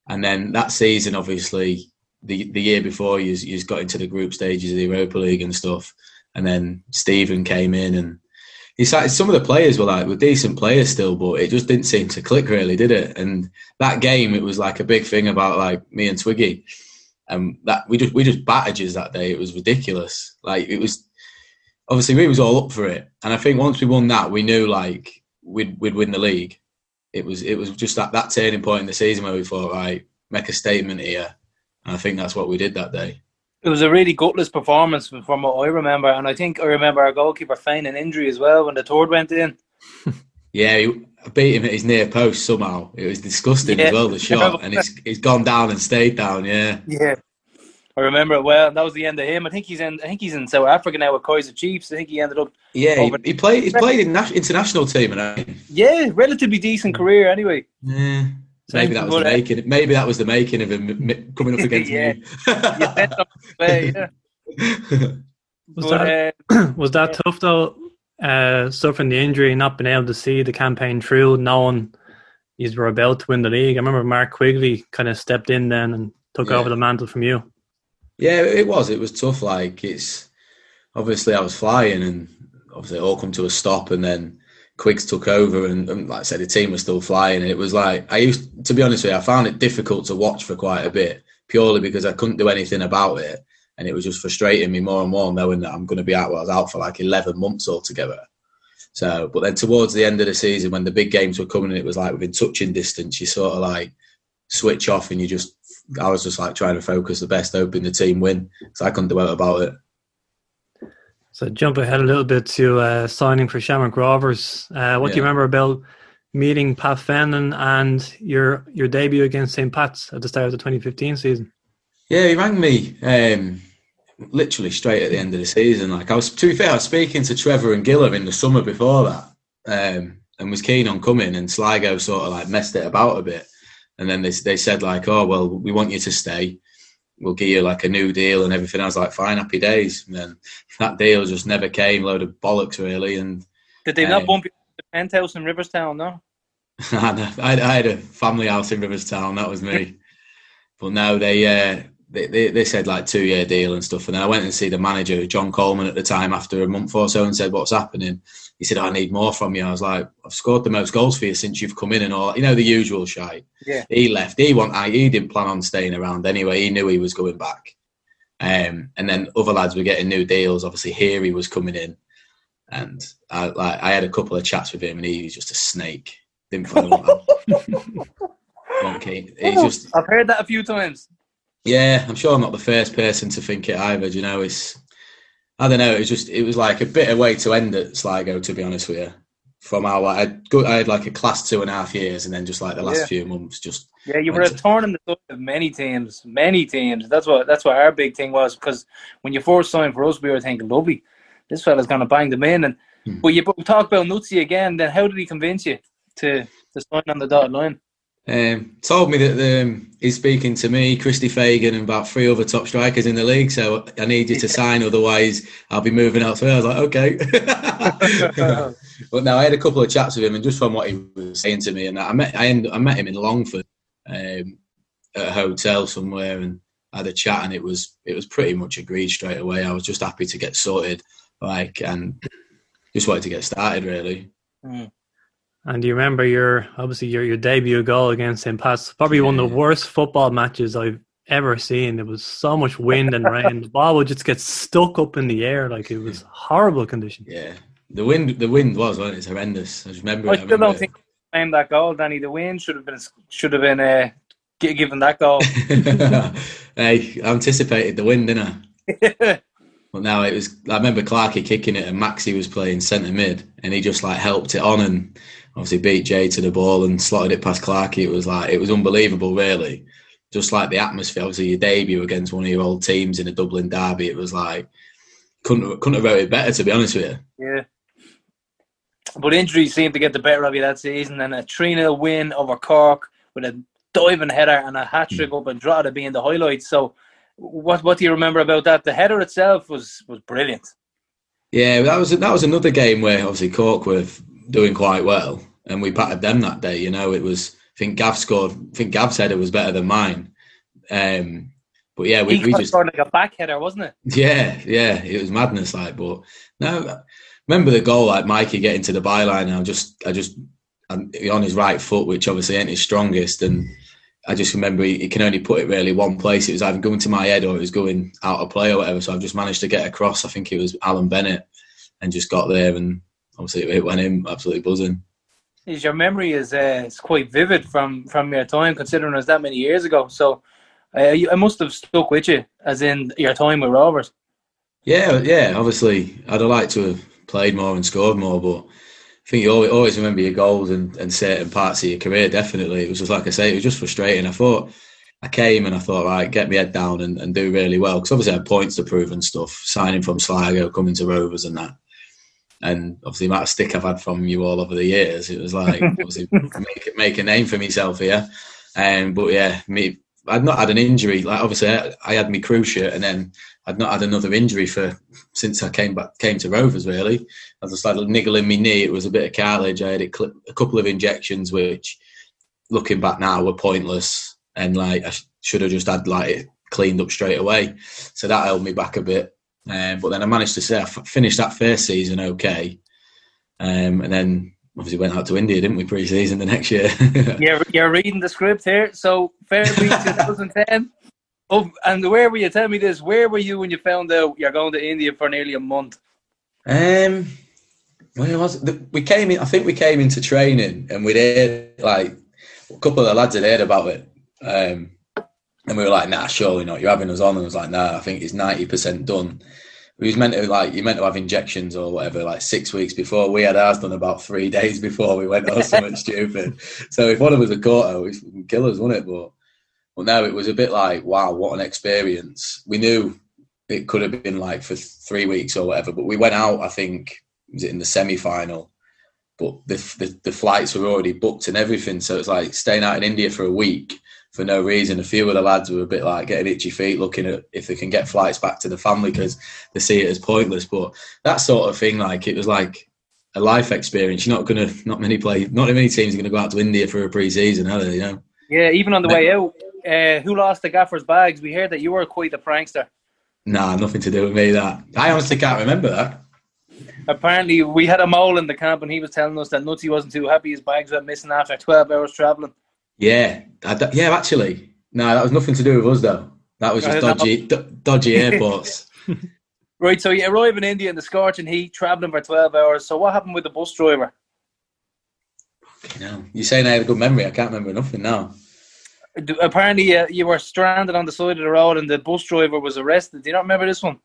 And then that season, obviously, the year before, you got into the group stages of the Europa League and stuff. And then Stephen came in and he started, some of the players were decent players still, but it just didn't seem to click really, did it? And that game, it was like a big thing about like me and Twiggy, and that we just battered us that day. It was ridiculous. Like, it was obviously we was all up for it, and I think once we won that, we knew like we'd win the league. It was just that turning point in the season where we thought, right, make a statement here, and I think that's what we did that day. It was a really gutless performance from what I remember. And I think I remember our goalkeeper feigning an injury as well when the third went in. Yeah, I beat him at his near post somehow. It was disgusting as well, the shot. And he's gone down and stayed down, yeah. Yeah, I remember it well. And that was the end of him. I think he's in South Africa now with Kaiser Chiefs. I think he ended up... Yeah, he played in the international team. Yeah, relatively decent career anyway. Yeah. Maybe that was the making of him coming up against me. Was that tough though? Suffering the injury, not being able to see the campaign through, knowing you were about to win the league. I remember Mark Quigley kind of stepped in then and took over the mantle from you. Yeah, it was. It was tough. Like, it's obviously I was flying, and obviously it all come to a stop, and then Quiggs took over, and like I said, the team was still flying. And it was like, to be honest with you, I found it difficult to watch for quite a bit, purely because I couldn't do anything about it. And it was just frustrating me more and more, knowing that I'm going to be out. Well, I was out for like 11 months altogether. So, but then towards the end of the season, when the big games were coming, and it was like within touching distance, you sort of like switch off, and I was just like trying to focus the best, hoping the team win. So I couldn't do anything about it. So jump ahead a little bit to signing for Shamrock Rovers. What do you remember about meeting Pat Fennon and your debut against St Pat's at the start of the 2015 season? Yeah, he rang me literally straight at the end of the season. Like, I was speaking to Trevor and Giller in the summer before that, and was keen on coming. And Sligo sort of like messed it about a bit, and then they said like, oh well, we want you to stay. We'll give you like a new deal and everything. I was like, fine, happy days. And then that deal just never came, load of bollocks really. And did they not bump you to the penthouse in Riverstown, no? I had a family house in Riverstown, that was me. But no, they said like 2-year deal and stuff. And then I went and see the manager, John Coleman at the time, after a month or so, and said, what's happening? He said, I need more from you. I was like, I've scored the most goals for you since you've come in and all, you know, the usual shite. Yeah. He left. He didn't plan on staying around anyway. He knew he was going back. And then other lads were getting new deals. Obviously, here he was coming in. And I had a couple of chats with him, and he was just a snake. Didn't play well. Okay. I've heard that a few times. Yeah, I'm sure I'm not the first person to think it either. Do you know, I don't know. It was like a bitter way to end at Sligo, to be honest with you. From how I had like a class 2.5 years, and then just like the last few months, just you were torn of many teams. That's what our big thing was, because when you first signed for us, we were thinking, lovely, this fella's gonna bang them in. And well, you talk about Nutsy again. Then how did he convince you to sign on the dotted line? Told me that he's speaking to me, Christy Fagan, and about 3 other top strikers in the league, so I need you to sign, otherwise I'll be moving elsewhere. I was like, okay. But no, I had a couple of chats with him, and just from what he was saying to me, and I met him in Longford at a hotel somewhere, and I had a chat, and it was pretty much agreed straight away. I was just happy to get sorted, like, and just wanted to get started really. And do you remember your debut goal against St Pat's? Probably one of the worst football matches I've ever seen. There was so much wind and rain. The ball would just get stuck up in the air. Like, it was horrible conditions. Yeah. The wind was, wasn't it? It's horrendous. I just remember it. I still don't think I claimed that goal, Danny. The wind should have been given that goal. I anticipated the win, didn't I? But now it was. I remember Clarkey kicking it, and Maxey was playing centre mid, and he just like helped it on, and obviously beat Jay to the ball and slotted it past Clarkey. It was like, it was unbelievable, really. Just like the atmosphere, obviously your debut against one of your old teams in a Dublin derby. It was like couldn't have wrote it better, to be honest with you. Yeah. But injuries seemed to get the better of you that season, and a 3-0 win over Cork with a diving header and a hat-trick up in Drogheda being the highlight. So what do you remember about that? The header itself was brilliant. Yeah, that was another game where obviously Cork were doing quite well, and we battered them that day. You know, it was, I think Gav scored, I think Gav's header was better than mine. But yeah, we just scored like a back header, wasn't it? Yeah, it was madness. Like, but no, remember the goal, like Mikey getting to the byline, and I just on his right foot, which obviously ain't his strongest, and I just remember he can only put it really one place. It was either going to my head or it was going out of play or whatever. So I've just managed to get across. I think it was Alan Bennett, and just got there, and obviously it went in, absolutely buzzing. Your memory is it's quite vivid from your time, considering it was that many years ago. So it must have stuck with you, as in your time with Rovers. Yeah. Obviously, I'd have liked to have played more and scored more, but I think you always remember your goals and certain parts of your career, definitely. It was just, like I say, it was just frustrating. I came and I thought, right, get my head down and do really well. Because obviously I had points to prove and stuff, signing from Sligo, coming to Rovers and that. And obviously the amount of stick I've had from you all over the years, it was like, obviously, make a name for myself here. But yeah, I'd not had an injury. Like, obviously, I had my crew shirt, and then I'd not had another injury since I came to Rovers, really. I just had a niggle in my knee. It was a bit of cartilage. I had a couple of injections, which, looking back now, were pointless. And like, I should have just had like it cleaned up straight away. So that held me back a bit. But then I managed to say I finished that first season okay. And then obviously went out to India, didn't we, pre-season the next year? You're reading the script here. So February 2010. Oh, and where were you? Tell me this. Where were you when you found out you're going to India for nearly a month? Where was it? We came in. I think we came into training, and we'd heard, like, a couple of the lads had heard about it, and we were like, "Nah, surely not. You're having us on." And I was like, "Nah, I think it's 90% done." We was meant to, like, you meant to have injections or whatever, like 6 weeks before. We had ours done about 3 days before we went. That was so much stupid. So if one of us had caught her, it would kill us, wouldn't it? But no, it was a bit like, wow, what an experience. We knew it could have been like for 3 weeks or whatever, but we went out, I think, was it in the semi-final? But the flights were already booked and everything. So it's like staying out in India for a week for no reason. A few of the lads were a bit like getting itchy feet, looking at if they can get flights back to the family because they see it as pointless. But that sort of thing, like, it was like a life experience. You're not going to, not many teams are going to go out to India for a pre-season, are they, you know? Yeah, even on the way out. Who lost the gaffer's bags? We heard that you were quite the prankster. Nah, nothing to do with me, that. I honestly can't remember that. Apparently, we had a mole in the camp, and he was telling us that Nutsy wasn't too happy his bags were missing after 12 hours travelling. Yeah, actually. No, that was nothing to do with us, though. That was just dodgy airports. Right, so you arrive in India in the scorching heat, travelling for 12 hours. So what happened with the bus driver? You're saying I had a good memory. I can't remember nothing now. Apparently, you were stranded on the side of the road, and the bus driver was arrested. Do you not remember this one?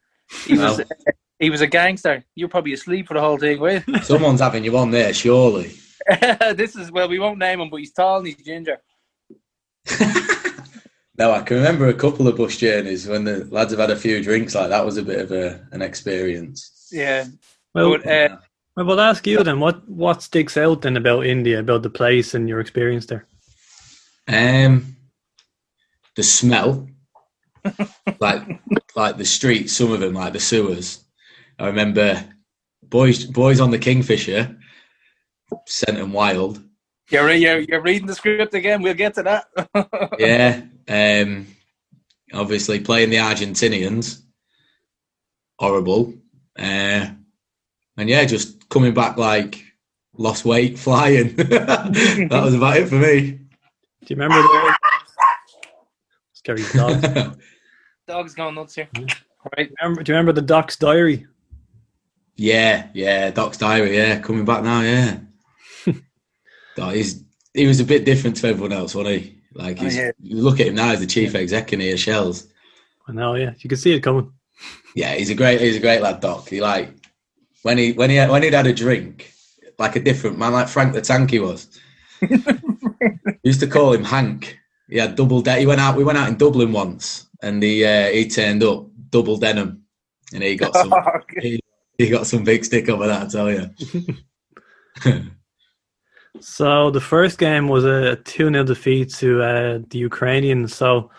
He was a gangster. You were probably asleep for the whole thing, right? Someone's having you on there, surely. We won't name him, but he's tall and he's ginger. No, I can remember a couple of bus journeys when the lads have had a few drinks. Like, that was a bit of an experience. Yeah. Well, I'll ask you then. What sticks out then about India, about the place and your experience there? The smell, like the streets, some of them, like the sewers. I remember boys on the Kingfisher, sent them wild. You're reading the script again. We'll get to that. Yeah. Obviously playing the Argentinians, horrible. And yeah, just coming back like lost weight, flying. That was about it for me. Do you remember the Gary's dog? Dog's going nuts here. Right. Do you remember the Doc's diary? Yeah, Doc's diary, yeah. Coming back now, yeah. God, he was a bit different to everyone else, wasn't he? Like, you look at him now as the chief exec in here, Shells. I know, yeah. You could see it coming. Yeah, he's a great lad, Doc. He like when he'd had a drink, like a different man, like Frank the Tank he was. Used to call him Hank. He had double denim. We went out in Dublin once, and he turned up double denim, and he got some. He got some big stick over that, I tell you. So the first game was a 2-0 defeat to the Ukrainians. So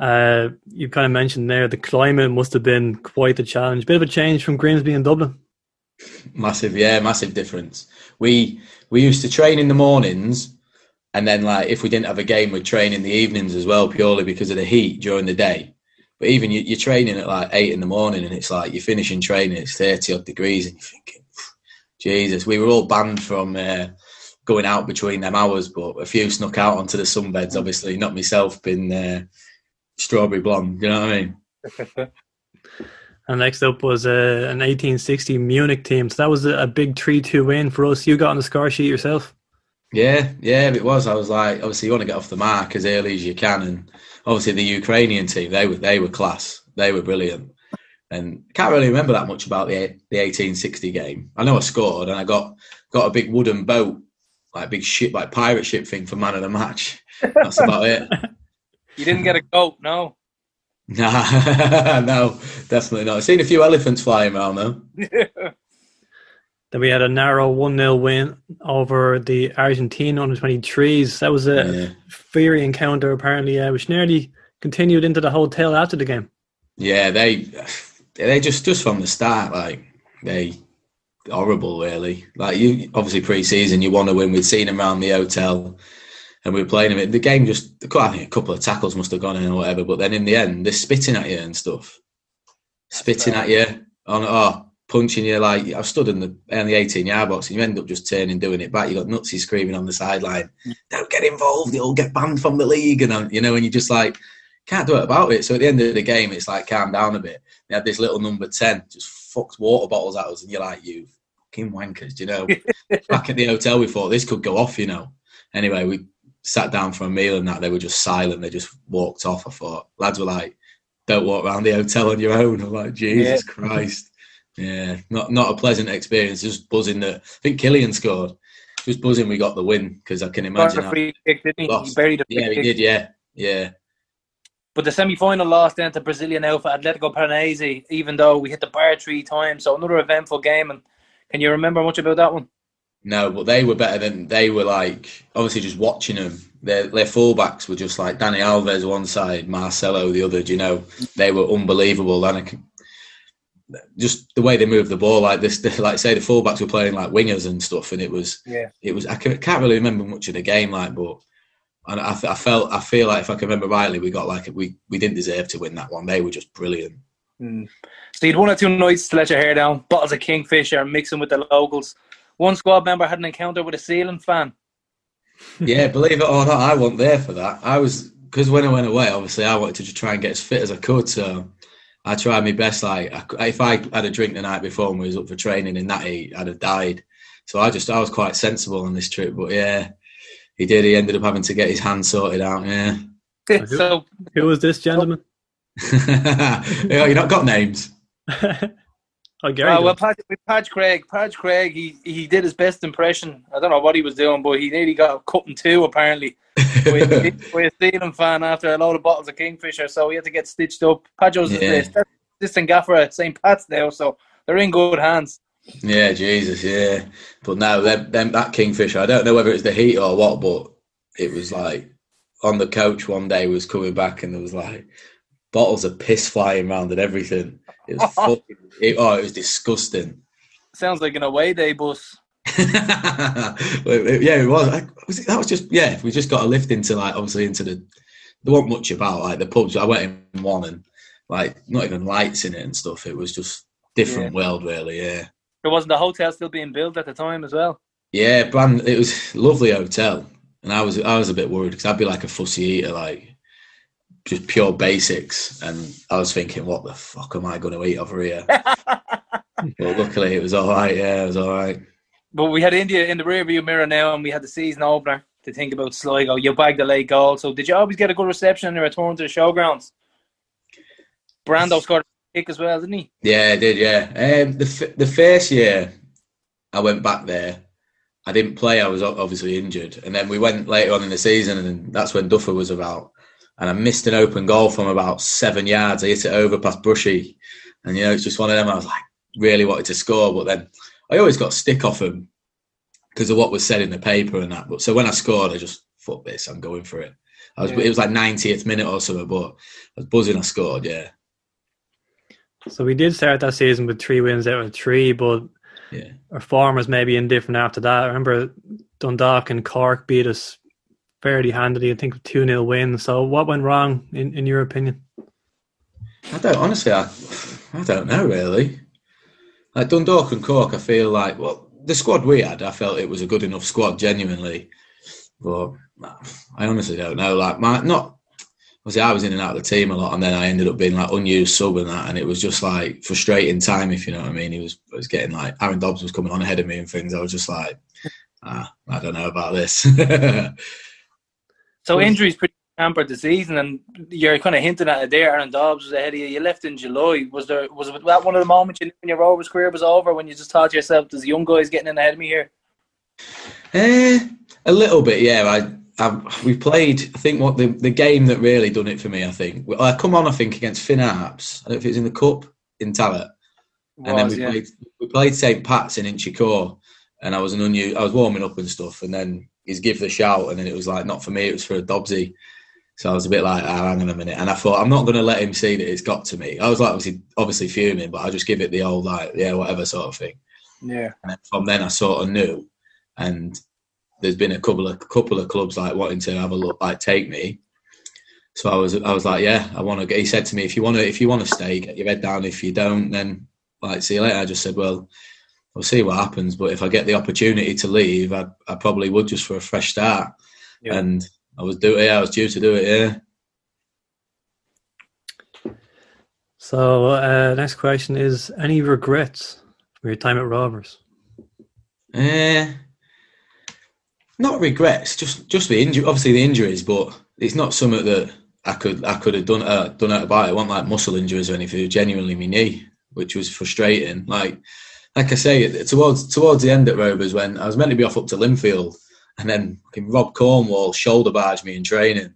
you kind of mentioned there the climate must have been quite a challenge. Bit of a change from Grimsby and Dublin. Massive difference. We used to train in the mornings, and then like if we didn't have a game, we'd train in the evenings as well, purely because of the heat during the day. But even you're training at like 8 in the morning, and it's like you're finishing training, it's 30 odd degrees, and you're thinking, Jesus. We were all banned from going out between them hours, but a few snuck out onto the sunbeds, obviously. Not myself, being strawberry blonde, you know what I mean? And next up was an 1860 Munich team. So that was a big 3-2 win for us. You got on the score sheet yourself? Yeah, it was. I was like, obviously you want to get off the mark as early as you can, and obviously the Ukrainian team, they were class. They were brilliant. And I can't really remember that much about the 1860 game. I know I scored, and I got a big wooden boat, like a big ship, like pirate ship thing for man of the match. That's about it. You didn't get a goat, no? Nah, no, definitely not. I've seen a few elephants flying around, though. Yeah. Then we had a narrow 1-0 win over the Argentine under-23s. That was a fiery encounter, apparently, which nearly continued into the hotel after the game. Yeah, they just from the start, like, they horrible, really. Like, you obviously pre-season, you want to win. We'd seen them around the hotel, and we were playing them. The game just, I think a couple of tackles must have gone in or whatever, but then in the end, they're spitting at you and stuff. Spitting at you, punching you. Like, I've stood in the 18-yard box, and you end up just turning, doing it back. You got Nutsy screaming on the sideline, don't get involved, you'll get banned from the league. And, you know, and you just like, can't do it about it. So at the end of the game, it's like, calm down a bit. They had this little number 10, just fucked water bottles at us, and you're like, you fucking wankers, you know. Back at the hotel, we thought, this could go off, you know. Anyway, we sat down for a meal and that, they were just silent. They just walked off. I thought, lads were like, don't walk around the hotel on your own. I'm like, Jesus Christ. Yeah, not a pleasant experience. Just buzzing that, I think Killian scored. Just buzzing we got the win, because I can imagine. A free kick, didn't he? He buried a free kick. Yeah, he did, yeah. But the semi-final loss then to Brazilian Alpha Atlético Paranaense, even though we hit the bar 3 times. So another eventful game. And can you remember much about that one? No, but they were better than they were. Like, obviously, just watching them, their fullbacks were just like Dani Alves one side, Marcelo the other. Do you know, they were unbelievable. And just the way they moved the ball, like this, like say the fullbacks were playing like wingers and stuff, and it was. I can't really remember much of the game, like, but and I feel like if I can remember rightly, we got like we didn't deserve to win that one. They were just brilliant. Mm. So you'd 1 or 2 nights to let your hair down, bottles of Kingfisher, mixing with the locals. One squad member had an encounter with a ceiling fan. Yeah, believe it or not, I wasn't there for that. Because when I went away, obviously, I wanted to just try and get as fit as I could. So I tried my best. Like, if I had a drink the night before and we was up for training in that heat, I'd have died. So I was quite sensible on this trip. But yeah, he did. He ended up having to get his hand sorted out. Yeah. So who was this gentleman? You've not got names. Padge Craig, he did his best impression. I don't know what he was doing, but he nearly got cut in 2, apparently, with a ceiling fan after a load of bottles of Kingfisher, so he had to get stitched up. Padge was the assistant gaffer at St Pat's now, so they're in good hands. Yeah, Jesus, yeah. But no, that Kingfisher, I don't know whether it's the heat or what, but it was like, on the coach one day, was coming back and there was like, bottles of piss flying around and everything. It was it was disgusting. Sounds like an away day bus. Yeah, it was. We just got a lift into, like, obviously into the, there wasn't much about, like, the pubs. I went in one and, like, not even lights in it and stuff. It was just different world, really, yeah. There wasn't the hotel still being built at the time as well? Yeah, it was a lovely hotel. And I was a bit worried because I'd be, like, a fussy eater, like, just pure basics, and I was thinking, what the fuck am I going to eat over here? Well, luckily it was alright, it was alright. But we had India in the rearview mirror now, and we had the season opener to think about Sligo. You bagged the late goal, so did you always get a good reception in the return to the showgrounds? Brando scored a kick as well, didn't he? Yeah, I did, yeah. The first year I went back there, I didn't play, I was obviously injured. And then we went later on in the season, and that's when Duffer was about. And I missed an open goal from about 7 yards. I hit it over past Brushy. And, you know, it's just one of them. I was like, really wanted to score. But then I always got stick off him because of what was said in the paper and that. But so when I scored, I just, fuck this, I'm going for it. I was, yeah. It was like 90th minute or something, but I was buzzing I scored, yeah. So we did start that season with 3 wins out of 3, but yeah. Our form was maybe indifferent after that. I remember Dundalk and Cork beat us fairly handily, I think 2-0 win. So what went wrong, in your opinion? I don't know, really. Like Dundalk and Cork, I feel like, well, the squad we had, I felt it was a good enough squad, genuinely. But I honestly don't know. Like, I was in and out of the team a lot, and then I ended up being like unused sub and that, and it was just like frustrating time, if you know what I mean. It was getting like Aaron Dobbs was coming on ahead of me and things. I was just like, I don't know about this. So injuries pretty hampered the season, and you're kind of hinting at it there. Aaron Dobbs was ahead of you. You left in July. Was that one of the moments you knew when your Rovers career was over, when you just thought to yourself, "There's young guys getting in ahead of me here"? A little bit, yeah. We played, I think, what the game that really done it for me, I think. I come on, I think, against Finn Arps. I don't know if it was in the Cup in Talbot. And then we played St Pat's in Inchicore, and I was warming up and stuff, and then he's give the shout, and then it was like, not for me, it was for a Dobbsy. So I was a bit like, hang on a minute. And I thought, I'm not going to let him see that it's got to me. I was like, obviously fuming, but I just give it the old, like, yeah, whatever sort of thing. Yeah. And then from then I sort of knew. And there's been a couple of clubs like wanting to have a look, like take me. So I was like, yeah, I want to get. He said to me, if you want to stay, get your head down. If you don't, then like see you later. I just said, well, we'll see what happens. But if I get the opportunity to leave, I probably would, just for a fresh start. Yeah. And I was due to do it. Yeah. So next question is, any regrets for your time at Rovers? Not regrets, just the injury. Obviously the injuries, but it's not something that I could have done out about it. It wasn't like muscle injuries or anything. It was genuinely my knee, which was frustrating. Like I say, towards the end at Rovers, when I was meant to be off up to Linfield, and then Rob Cornwall shoulder barged me in training,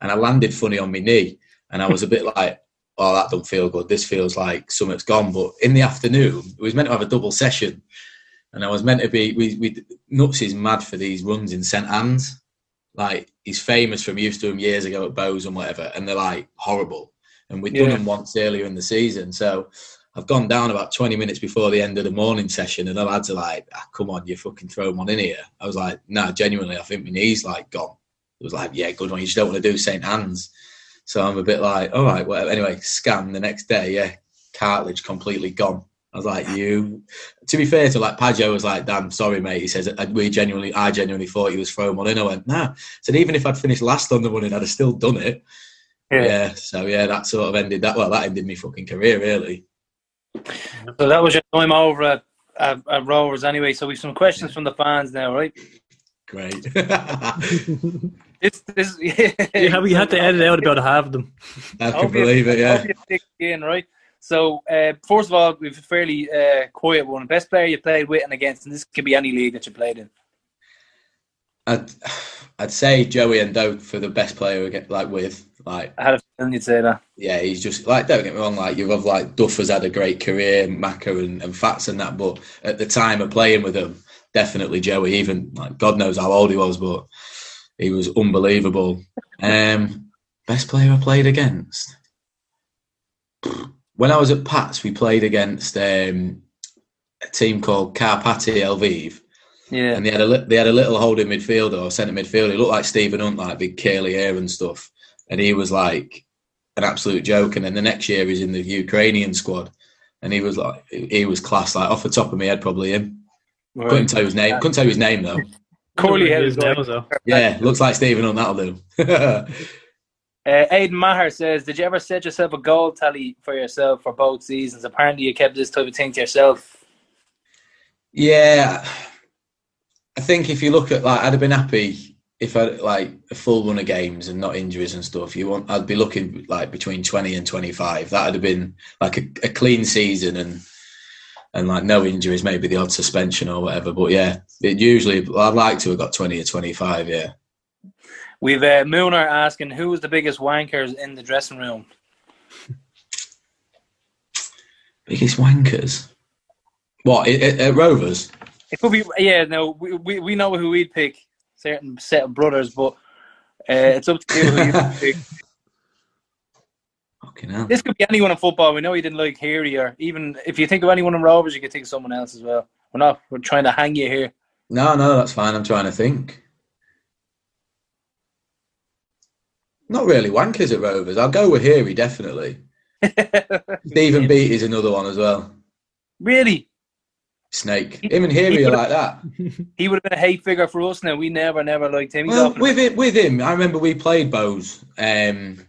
and I landed funny on my knee, and I was a bit like, oh, that don't feel good. This feels like something's gone. But in the afternoon, we was meant to have a double session. And I was meant to be, Nuts is mad for these runs in St Anne's. Like, he's famous from, used to him years ago at Bowes and whatever, and they're like horrible. And we'd done them once earlier in the season. So I've gone down about 20 minutes before the end of the morning session, and I've had to like, come on, you fucking throw him on in here. I was like, nah, genuinely, I think my knee's like gone. It was like, yeah, good one. You just don't want to do St Anne's. So I'm a bit like, all right, whatever. Anyway, scan the next day, yeah, cartilage completely gone. I was like, to be fair to like Paggio was like, damn, sorry, mate. He says, I genuinely thought he was throwing one in. I went, nah. I said, even if I'd finished last on the one in, I'd have still done it. Yeah. So yeah, that sort of ended that. Well, that ended my fucking career, really. So that was your time over at Rovers anyway. So we've some questions from the fans now, right? Great. We had to edit out about half of them. I can believe it, yeah. In, right? So, first of all, we've a fairly quiet one. Best player you played with and against, and this could be any league that you played in. I'd say Joey and Doak for the best player we get, like, with. Like, I had a feeling you'd say that. Yeah, he's just, like, don't get me wrong, like, you have, like, Duff has had a great career, Macca and Fats and that, but at the time of playing with him, definitely Joey, even, like, God knows how old he was, but he was unbelievable. Best player I played against? When I was at Pats, we played against a team called Karpaty Lviv. Yeah. And they had a little holding midfielder or centre midfielder. He looked like Stephen Hunt, like big curly hair and stuff. And he was like an absolute joke. And then the next year he's in the Ukrainian squad. And he was class, like off the top of my head, probably him. Right. Couldn't tell his name. Couldn't tell his name though. Curly hair as well. Yeah, looks like Stephen Hunt, that'll do. Aidan Maher says, did you ever set yourself a goal tally for yourself for both seasons? Apparently you kept this type of thing to yourself. Yeah. I think if you look at, like, I'd have been happy if I like a full run of games and not injuries and stuff, I'd be looking like between 20 and 25. That'd have been like a clean season and like no injuries, maybe the odd suspension or whatever. But yeah, it usually I'd like to have got 20 or 25. Yeah. We've Milner asking who was the biggest wankers in the dressing room. Biggest wankers? What at Rovers? It could be. Yeah. No, we know who we'd pick. Certain set of brothers, but it's up to you who you pick. Fucking hell. This could be anyone in football. We know you didn't like Heary, or even if you think of anyone in Rovers, you could think of someone else as well. We're trying to hang you here. No, that's fine. I'm trying to think. Not really wankers at Rovers. I'll go with Heary, definitely. Stephen Beat is another one as well. Really? Snake. Him and Heary are like that. He would have been a hate figure for us now. We never liked him. Well, with him, I remember we played Bowes in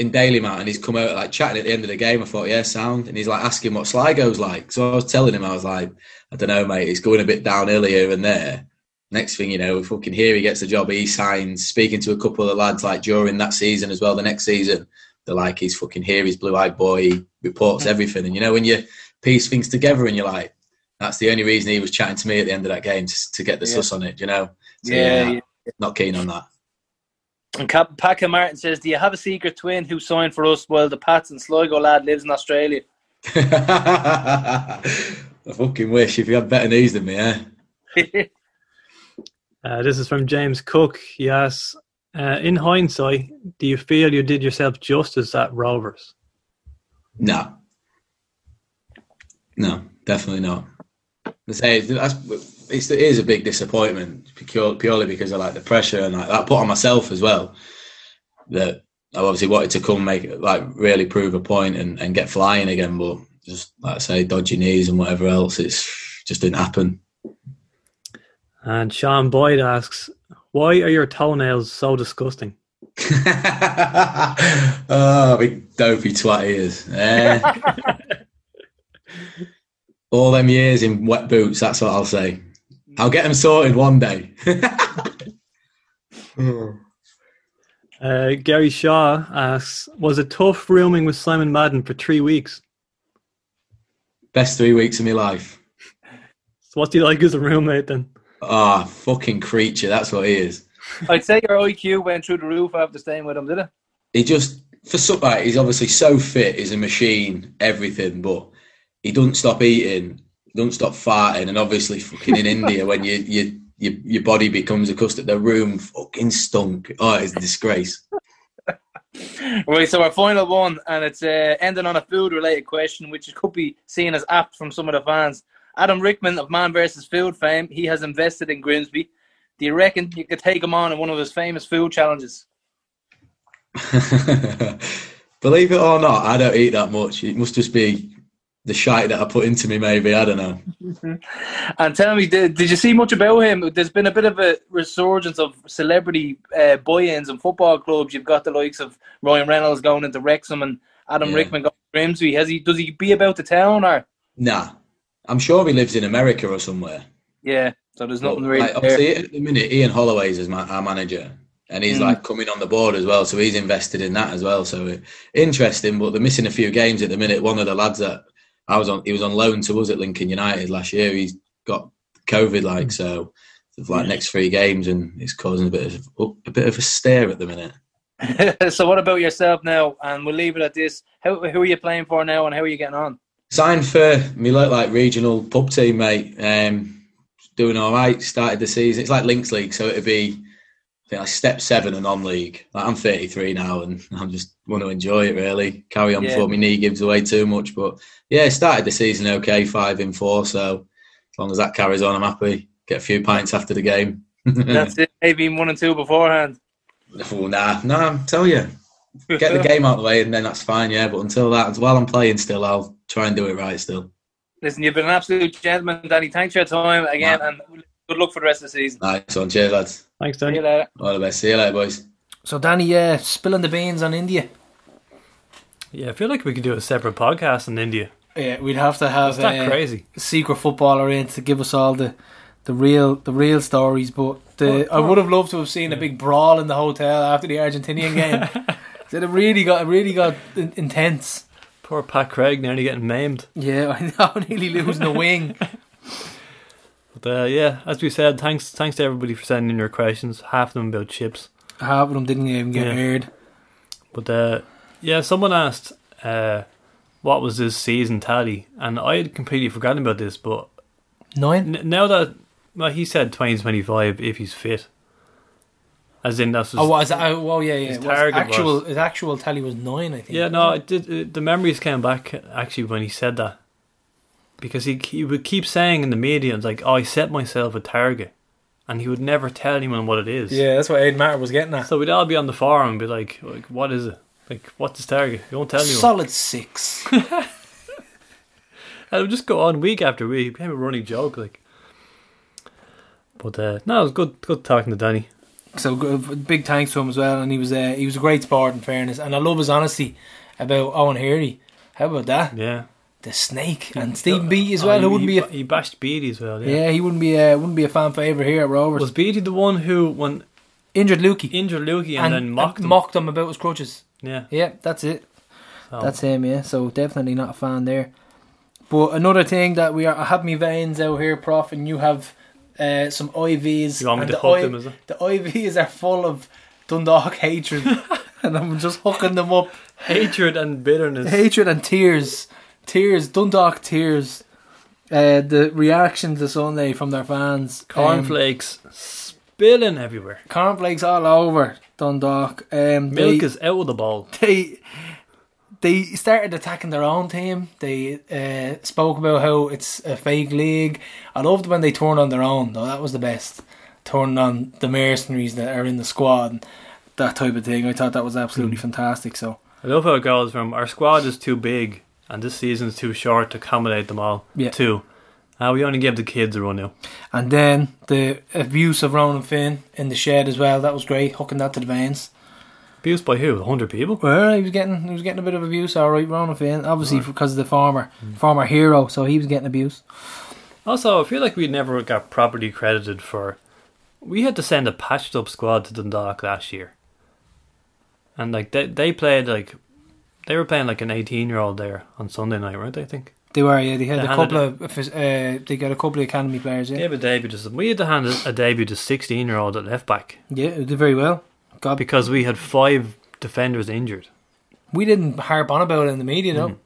Dalymount, and he's come out like chatting at the end of the game. I thought, yeah, sound. And he's like asking what Sligo's like. So I was telling him, I was like, I don't know, mate, it's going a bit downhill here and there. Next thing you know, fucking Heary gets the job, he signs, speaking to a couple of lads like during that season as well, the next season. They're like, he's fucking Heary's blue-eyed boy, he reports everything. And you know, when you piece things together and you're like, that's the only reason he was chatting to me at the end of that game, to get the sus on it, you know? So, yeah. Not keen on that. And Packer Martin says, do you have a secret twin who signed for us while the Pats and Sligo lad lives in Australia? I fucking wish. If you had better knees than me, eh? This is from James Cook. Yes. In hindsight, do you feel you did yourself justice at Rovers? No. No, definitely not. It is a big disappointment purely because of like the pressure and like that put on myself as well. That I obviously wanted to come make like really prove a point and get flying again, but just like I say, dodgy knees and whatever else, it's just didn't happen. And Sean Boyd asks, why are your toenails so disgusting? Oh, big dopey twat he is. All them years in wet boots, that's what I'll say. I'll get them sorted one day. Gary Shaw asks, was it tough rooming with Simon Madden for 3 weeks? Best 3 weeks of my life. So what do you like as a roommate then? Ah, fucking creature, that's what he is. I'd say your IQ went through the roof after staying with him, did it? He just, he's obviously so fit, he's a machine, everything, but he doesn't stop eating, doesn't stop farting, and obviously fucking in India when your body becomes accustomed, the room fucking stunk. Oh, it's a disgrace. Right, so our final one, and it's ending on a food-related question, which could be seen as apt from some of the fans. Adam Rickman of Man vs. Food fame, he has invested in Grimsby. Do you reckon you could take him on in one of his famous food challenges? Believe it or not, I don't eat that much. It must just be the shite that I put into me, maybe. I don't know. And tell me, did you see much about him? There's been a bit of a resurgence of celebrity buy-ins and football clubs. You've got the likes of Ryan Reynolds going into Wrexham and Adam Rickman going to Grimsby. Does he be about the town? Or? Nah. I'm sure he lives in America or somewhere. Yeah, so there's nothing really like, obviously, at the minute, Ian Holloway's is our manager, and he's like coming on the board as well, so he's invested in that as well. So interesting, but they're missing a few games at the minute. One of the lads that he was on loan to us at Lincoln United last year. He's got COVID, so for next 3 games, and it's causing a bit of a stare at the minute. So what about yourself now? And we'll leave it at this. Who are you playing for now, and how are you getting on? Signed for me like regional pub team, mate. Doing all right. Started the season. It's like Links League, so it'd be like step 7 and on league. Like I'm 33 now, and I just want to enjoy it. Really, carry on before my knee gives away too much. But yeah, started the season okay, 5 in 4. So as long as that carries on, I'm happy. Get a few pints after the game. That's it. Maybe 1 and 2 beforehand. Oh, nah. I tell you. Get the game out of the way and then that's fine, yeah. But until that, while I'm playing still, I'll try and do it right still. Listen, you've been an absolute gentleman, Danny. Thanks for your time again and good luck for the rest of the season. Nice one. Cheers, lads. Thanks, Danny. See you later. All the best. See you later, boys. So, Danny, spilling the beans on India. Yeah, I feel like we could do a separate podcast on India. Yeah, we'd have to have... It's that crazy. Secret footballer in to give us all the... the real stories. But I would have loved to have seen a big brawl in the hotel after the Argentinian game. So it really got intense. Poor Pat Craig nearly getting maimed. Yeah, I know, nearly losing a wing. But as we said, thanks to everybody for sending in your questions. Half of them about chips. Half of them didn't even get heard. But someone asked what was his season tally, and I had completely forgotten about this. But 9. Now that he said 20-25 if he's fit, as in that's. His target his actual tally was 9, I think. Yeah, no, it did. The memories came back actually when he said that, because he would keep saying in the media, it's like, I set myself a target, and he would never tell anyone what it is. Yeah, that's what Aidan Matter was getting at. So we'd all be on the forum and be like what is it? Like, what's his target? You won't tell anyone. Solid 6. And it would just go on week after week. It became a running joke, like. But no, it was good talking to Danny. So big thanks to him as well, and he was a great sport in fairness, and I love his honesty about Owen Heary. How about that? Yeah. The Snake and Stephen Beattie as well. He bashed Beattie as well. Yeah, he wouldn't be a fan favourite here at Rovers. Was Beattie the one who injured Lukey and then mocked him about his crutches? Yeah, yeah, that's it. So. That's him. Yeah, so definitely not a fan there. But another thing that I have me veins out here, Prof, and you have some IVs. You want me to hook them? Is it? The IVs are full of Dundalk hatred, and I'm just hooking them up. Hatred and bitterness. Hatred and tears. Tears, Dundalk tears. The reaction to Sunday from their fans. Cornflakes spilling everywhere. Cornflakes all over Dundalk. Milk is out of the bowl. They started attacking their own team. They spoke about how it's a fake league. I loved when they turned on their own, though. That was the best. Turning on the mercenaries that are in the squad and that type of thing. I thought that was absolutely fantastic. So I love how it goes from our squad is too big and this season's too short to accommodate them all. Yeah. Too. We only give the kids a run out. And then the abuse of Ronan Finn in the shed as well. That was great. Hooking that to the veins. Abuse by who? 100 people? Well, he was getting a bit of abuse. All right, Ronan Finn. Obviously because of the former hero. So he was getting abuse. Also, I feel like we never got properly credited for. We had to send a patched up squad to Dundalk last year. And like they played like. They were playing like an 18-year-old there on Sunday night, weren't they? I think they were. Yeah, they got a couple of academy players. Yeah, but we had to hand a debut to 16-year-old at left back. Yeah, it did very well. God. Because we had 5 defenders injured. We didn't harp on about it in the media, though.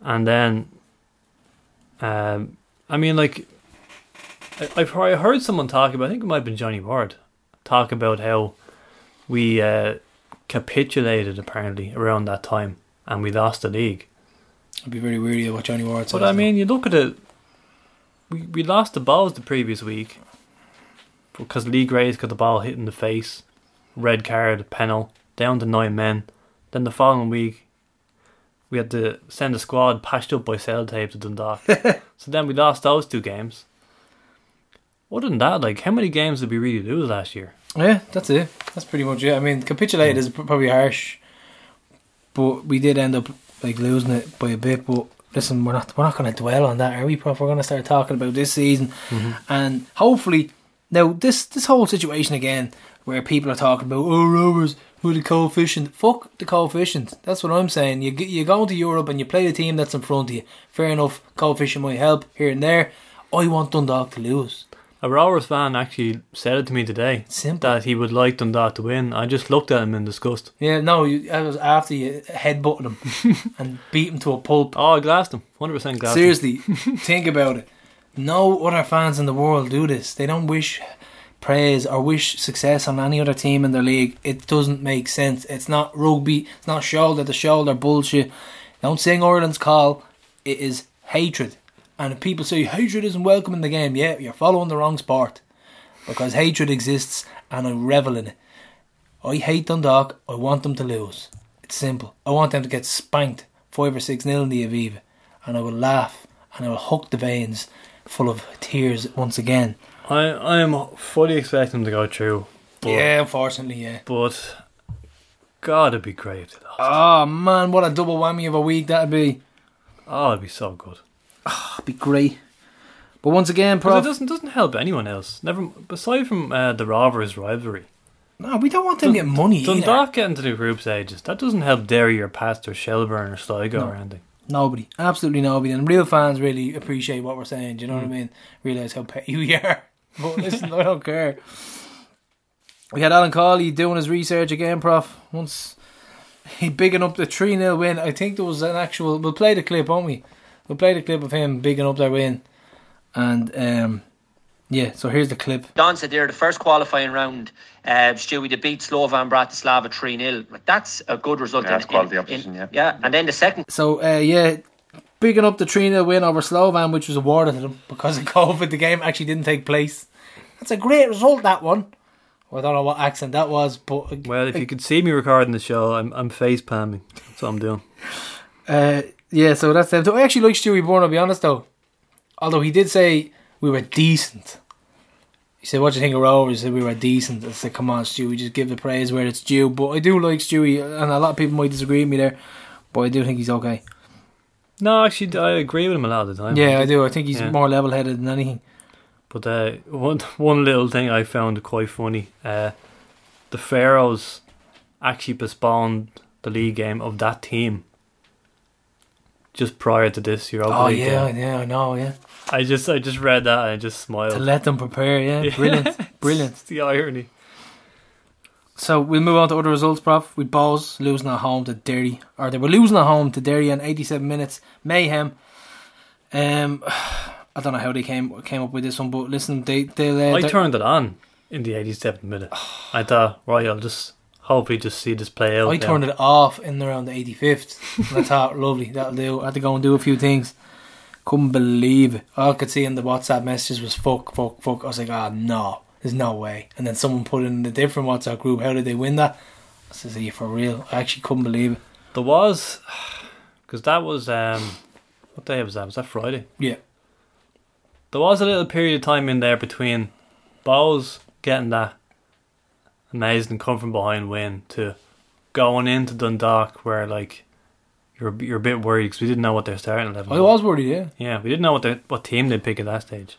And then, I mean, like I heard someone talk about. I think it might have been Johnny Ward talk about how we. Capitulated apparently around that time, and we lost the league. I'd be very weary of what Johnny Ward said. But I mean, you look at it. We lost the balls the previous week because Lee Grace got the ball hit in the face, red card, penal, down to 9 men. Then the following week, we had to send a squad patched up by sellotape to Dundalk. So then we lost those 2 games. Other than that, like, how many games did we really lose last year? Yeah, that's it. That's pretty much it. I mean, capitulated is probably harsh, but we did end up like losing it by a bit. But listen, we're not going to dwell on that, are we, Prof? We're going to start talking about this season, and hopefully now this whole situation again, where people are talking about Rovers with the coefficient. Fuck the coefficient. That's what I'm saying. You go to Europe and you play the team that's in front of you. Fair enough. Coefficient might help here and there. I want Dundalk to lose. A Rovers fan actually said it to me today. Simple. That he would like Dundalk to win. I just looked at him in disgust. Yeah, no, I was after you headbutted him and beat him to a pulp. Oh, I glassed him. 100% glassed him. Seriously, think about it. No other fans in the world do this. They don't wish praise or wish success on any other team in their league. It doesn't make sense. It's not rugby. It's not shoulder to shoulder bullshit. Don't sing Ireland's call. It is hatred. And if people say hatred isn't welcome in the game, yeah, you're following the wrong sport. Because hatred exists and I revel in it. I hate Dundalk. I want them to lose. It's simple. I want them to get spanked 5 or 6-0 in the Aviva. And I will laugh and I will hook the veins full of tears once again. I am fully expecting them to go through. But, yeah, unfortunately, yeah. But, God, it'd be great. Oh, man, what a double whammy of a week that'd be. Oh, it'd be so good. Oh, it'd be great. But once again, Prof, it doesn't help anyone else. Never aside from the Rovers rivalry. No, we don't want them to get money. Dundalk getting to the group stages, that doesn't help Derry or Past or Shelburne or Sligo or anything. Nobody, absolutely nobody. And real fans really appreciate what we're saying. Do you know what I mean? Realise how petty we are. But listen, I don't care. We had Alan Cawley doing his research again, Prof. Once he bigging up the 3-0 win. I think there was an actual. We'll play the clip, won't we? We'll play the clip of him bigging up their win. And yeah, so here's the clip. Don said there, the first qualifying round, Stewie, they beat Slovan Bratislava 3-0. Like, that's a good result. Yeah, that's quality opposition, yeah. Yeah, and then the second. So, yeah, bigging up the 3-0 win over Slovan, which was awarded to them because of COVID. The game actually didn't take place. That's a great result, that one. Well, I don't know what accent that was, but... Well, if you could see me recording the show, I'm face-palming. That's what I'm doing. Yeah, so that's them. So I actually like Stewie Byrne, I'll be honest, though. Although he did say we were decent. He said, what do you think of Rovers? He said we were decent. I said, come on, Stewie, just give the praise where it's due. But I do like Stewie, and a lot of people might disagree with me there, but I do think he's okay. No, actually, I agree with him a lot of the time. Yeah, I do. I think he's more level-headed than anything. But one little thing I found quite funny, the Pharaohs actually postponed the league game of that team just prior to this Europa League game. I know. I just read that and I just smiled. To let them prepare, yeah. Brilliant. It's the irony. So we'll move on to other results, Prof. With Bows losing at home to Derry. Or they were losing at home to Derry in 87 minutes. Mayhem. I don't know how they came up with this one, but listen, I turned it on in the 87th minute. I thought, right, I'll just hopefully just see this play out. I turned it off in around the 85th. And I thought, lovely, that'll do. I had to go and do a few things. Couldn't believe it. All I could see in the WhatsApp messages was fuck. I was like, no, there's no way. And then someone put in a different WhatsApp group, how did they win that? I said, are you for real? I actually couldn't believe it. There was, because that was, what day was that? Was that Friday? Yeah. There was a little period of time in there between Bowes getting that amazing come from behind win to going into Dundalk where, like, You're a bit worried because we didn't know what they're starting level. I was worried, yeah. Yeah, we didn't know what team they'd pick at that stage.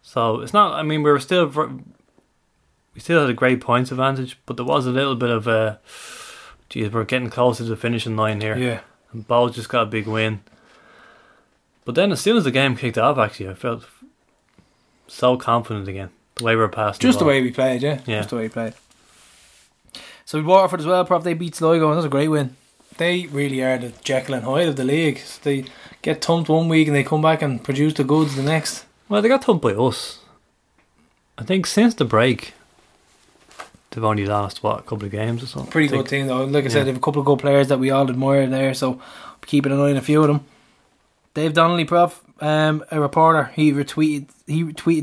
So it's not. I mean, we still had a great points advantage, but there was a little bit of a. Geez, we're getting closer to the finishing line here. Yeah, and Bowles just got a big win. But then, as soon as the game kicked off, actually, I felt so confident again. The way we were passing. Just the way we played, yeah. Just the way we played. So with Waterford as well, Prof, they beat Sligo, and that was a great win. They really are the Jekyll and Hyde of the league. So they get thumped one week and they come back and produce the goods the next. Well, they got thumped by us. I think since the break, they've only lost, a couple of games or something. Pretty good team, though. Like I said, they have a couple of good players that we all admire there, so keeping an eye on a few of them. Dave Donnelly, Prof, a reporter, he retweeted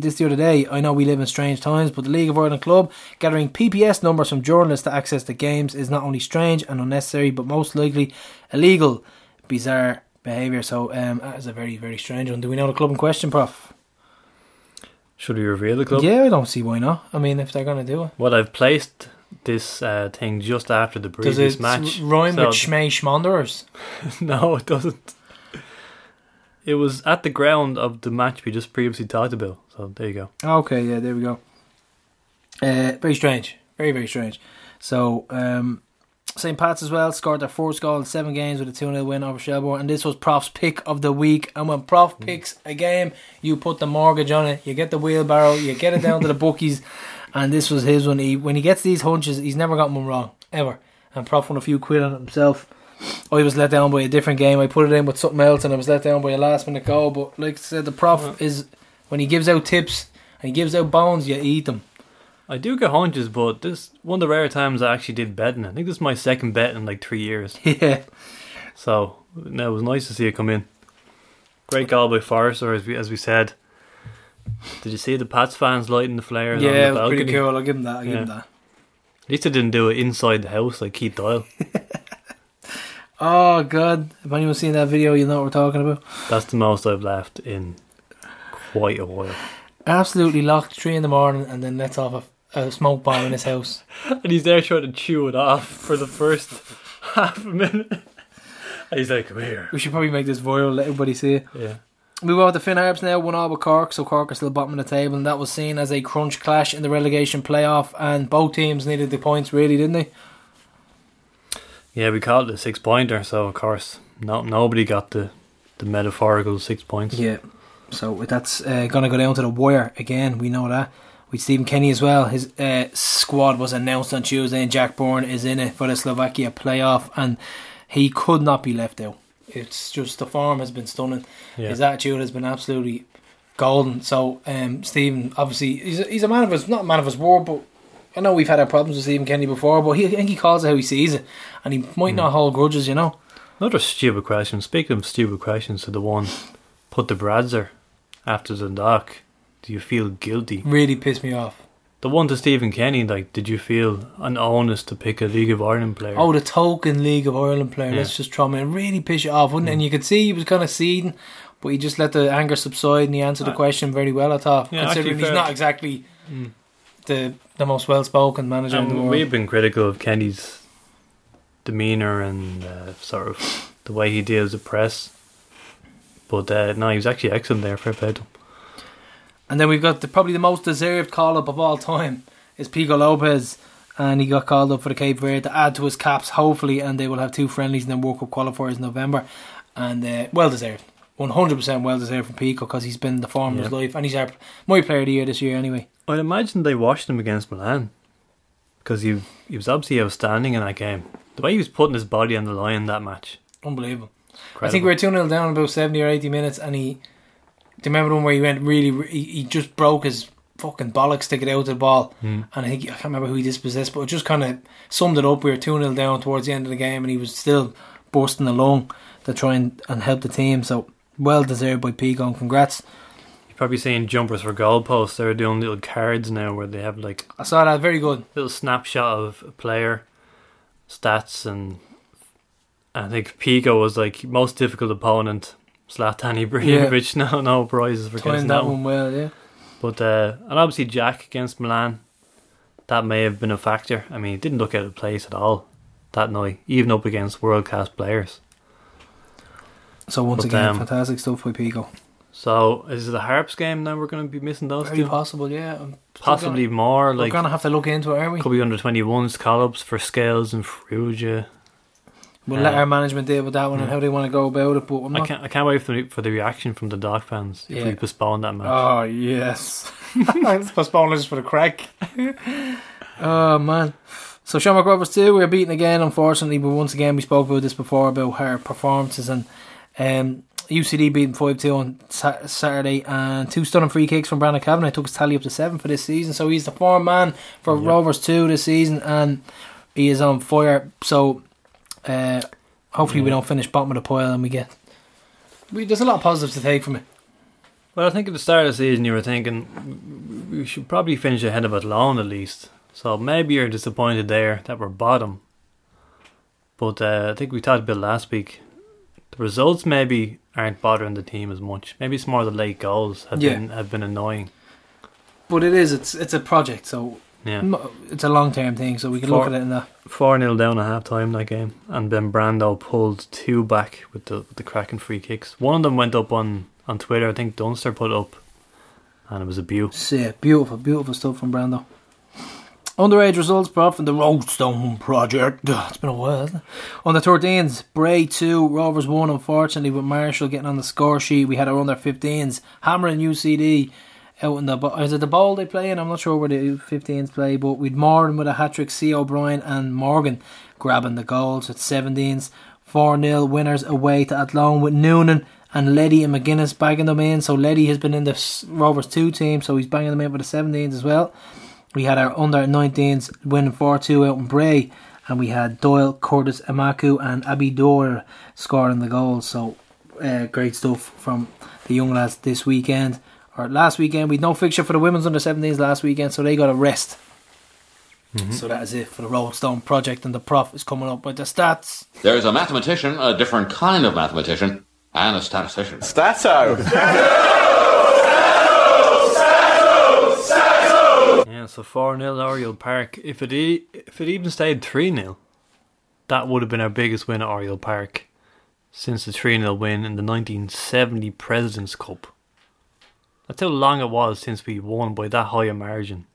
this the other day. I know we live in strange times, but the League of Ireland club gathering PPS numbers from journalists to access the games is not only strange and unnecessary, but most likely illegal. Bizarre behaviour. So that is a very, very strange one. Do we know the club in question, Prof? Should we reveal the club? Yeah, I don't see why not. I mean, if they're going to do it. Well, I've placed this thing just after the previous match. Does it rhyme with Schmey Schmonderers? No, it doesn't. It was at the ground of the match we just previously talked about. So there you go. Okay, yeah, there we go. Very strange. Very, very strange. So, St Pat's as well scored their fourth goal in 7 games with a 2-0 win over Shelbourne. And this was Prof's pick of the week. And when Prof picks a game, you put the mortgage on it. You get the wheelbarrow. You get it down to the bookies. And this was his one. When he gets these hunches, he's never gotten one wrong. Ever. And Prof won a few quid on it himself. I was let down by a different game. I put it in with something else and I was let down by a last minute goal. But like I said, the Prof is, when he gives out tips and he gives out bones, you eat them. I do get hunches, but this one of the rare times I actually did betting. I think this is my second bet in like 3 years. Yeah. So no, it was nice to see it come in. Great goal by Forrester, as we said. Did you see the Pats fans lighting the flares on the balcony? Yeah, it was pretty cool. I'll give him that. At least I didn't do it inside the house like Keith Doyle. Oh God, if anyone's seen that video, you'll know what we're talking about. That's the most I've laughed in quite a while. Absolutely locked 3 a.m. and then lets off a smoke bomb in his house. And he's there trying to chew it off for the first half a minute. And he's like, come here. We should probably make this viral, let everybody see it. Yeah. We were at the Finn Arps now, 1-1 with Cork, so Cork are still bottom of the table, and that was seen as a crunch clash in the relegation playoff, and both teams needed the points really, didn't they? Yeah, we called it a 6-pointer, so of course nobody got the metaphorical 6 points. Yeah, so that's going to go down to the wire again, we know that. With Stephen Kenny as well, his squad was announced on Tuesday, and Jack Byrne is in it for the Slovakia playoff, and he could not be left out. It's just the form has been stunning. Yeah. His attitude has been absolutely golden. So Stephen, obviously, he's a man of his, not a man of his word, but I know we've had our problems with Stephen Kenny before, but I think he calls it how he sees it, and he might not hold grudges, you know. Another stupid question. Speaking of stupid questions, to the one put the Bradzer after Dundalk, do you feel guilty? Really pissed me off. The one to Stephen Kenny, like, did you feel an onus to pick a League of Ireland player? Oh, the token League of Ireland player. Yeah. That's just trauma. It really pissed you off, wouldn't it? And you could see he was kind of seething, but he just let the anger subside and he answered the question very well, I thought. Yeah, considering he's not exactly the most well-spoken manager in the world. We've been critical of Kenny's demeanour and sort of the way he deals with press. But no, he was actually excellent there, fair play to him. And then we've got probably the most deserved call-up of all time is Pico Lopez. And he got called up for the Cape Verde to add to his caps, hopefully. And they will have 2 friendlies and then World Cup qualifiers in November. And well-deserved. 100% well-deserved from Pico because he's been the form of his life. And he's my player of the year this year anyway. I'd imagine they watched him against Milan. Because he was obviously outstanding in that game. The way he was putting his body on the line in that match. Unbelievable. Incredible. I think we were 2-0 down in about 70 or 80 minutes and he... Do you remember the one where he went really... He just broke his fucking bollocks to get out of the ball. And I can't remember who he dispossessed, but it just kind of summed it up. We were 2-0 down towards the end of the game and he was still bursting along to try and help the team. So, well deserved by Pico and congrats. You're probably seeing jumpers for goalposts. They're doing little cards now where they have like... I saw that, very good. Little snapshot of a player, stats, and I think Pico was like most difficult opponent... Zlatan Ibrahimovic, no prizes for guessing that one well, yeah. But and obviously Jack against Milan, that may have been a factor. I mean, he didn't look out of place at all that night, even up against world class players. So once again, fantastic stuff by Pico. So is it the Harps game now? We're going to be missing those. Very possible, yeah. Possibly more. We're going to have to look into it, aren't we? Could be under 21s call-ups for Scales and Frugia. We'll let our management deal with that one and how they want to go about it. But I can't wait for the reaction from the Dock fans if we postpone that match. Oh yes, let's postpone this for the crack. Oh man. So Shamrock Rovers 2, we were beaten again, unfortunately. But once again, we spoke about this before about our performances, and UCD beaten 5-2 on Saturday, and 2 stunning free kicks from Brandon Kavanagh took his tally up to 7 for this season. So he's the form man for Rovers 2 this season, and he is on fire. So. Hopefully we don't finish bottom of the pile and there's a lot of positives to take from it. Well, I think at the start of the season you were thinking we should probably finish ahead of Athlone at least, so maybe you're disappointed there that we're bottom, but I think we talked a bit last week, the results maybe aren't bothering the team as much, maybe it's more the late goals have been annoying, but it's a project, so yeah. It's a long term thing, so we can look at it in that. 4-0 down at half time that game, and then Brando pulled 2 back with the cracking free kicks. One of them went up on Twitter, I think Dunster put up, and it was a beaut. Yeah, beautiful stuff from Brando. Underage results, bro, from the Roadstone Project. It's been a while, hasn't it? On the 13s, Bray 2, Rovers 1, unfortunately, with Marshall getting on the score sheet. We had our under 15s, hammering UCD. Out in is it the ball they play in? I'm not sure where the 15s play, but we'd Morgan with a hat-trick, C. O'Brien and Morgan grabbing the goals at 17s. 4-0 winners away to Athlone with Noonan and Leddy and McGuinness bagging them in. So Leddy has been in the Rovers 2 team, so he's banging them in for the 17s as well. We had our under-19s winning 4-2 out in Bray, and we had Doyle, Curtis, Amaku and Abidor scoring the goals. So great stuff from the young lads this weekend. Last weekend, we had no fixture for the women's under 17s last weekend, so they got a rest. So that is it for the Roadstone Project, and the prof is coming up with the stats. There is a mathematician, a different kind of mathematician, and a statistician. Stato! Stato! Stato! Stato! Yeah, so 4-0 Oriel Park. If it even stayed 3-0, that would have been our biggest win at Oriel Park. since the 3-0 win in the 1970 President's Cup. That's how long it was since we won by that high a margin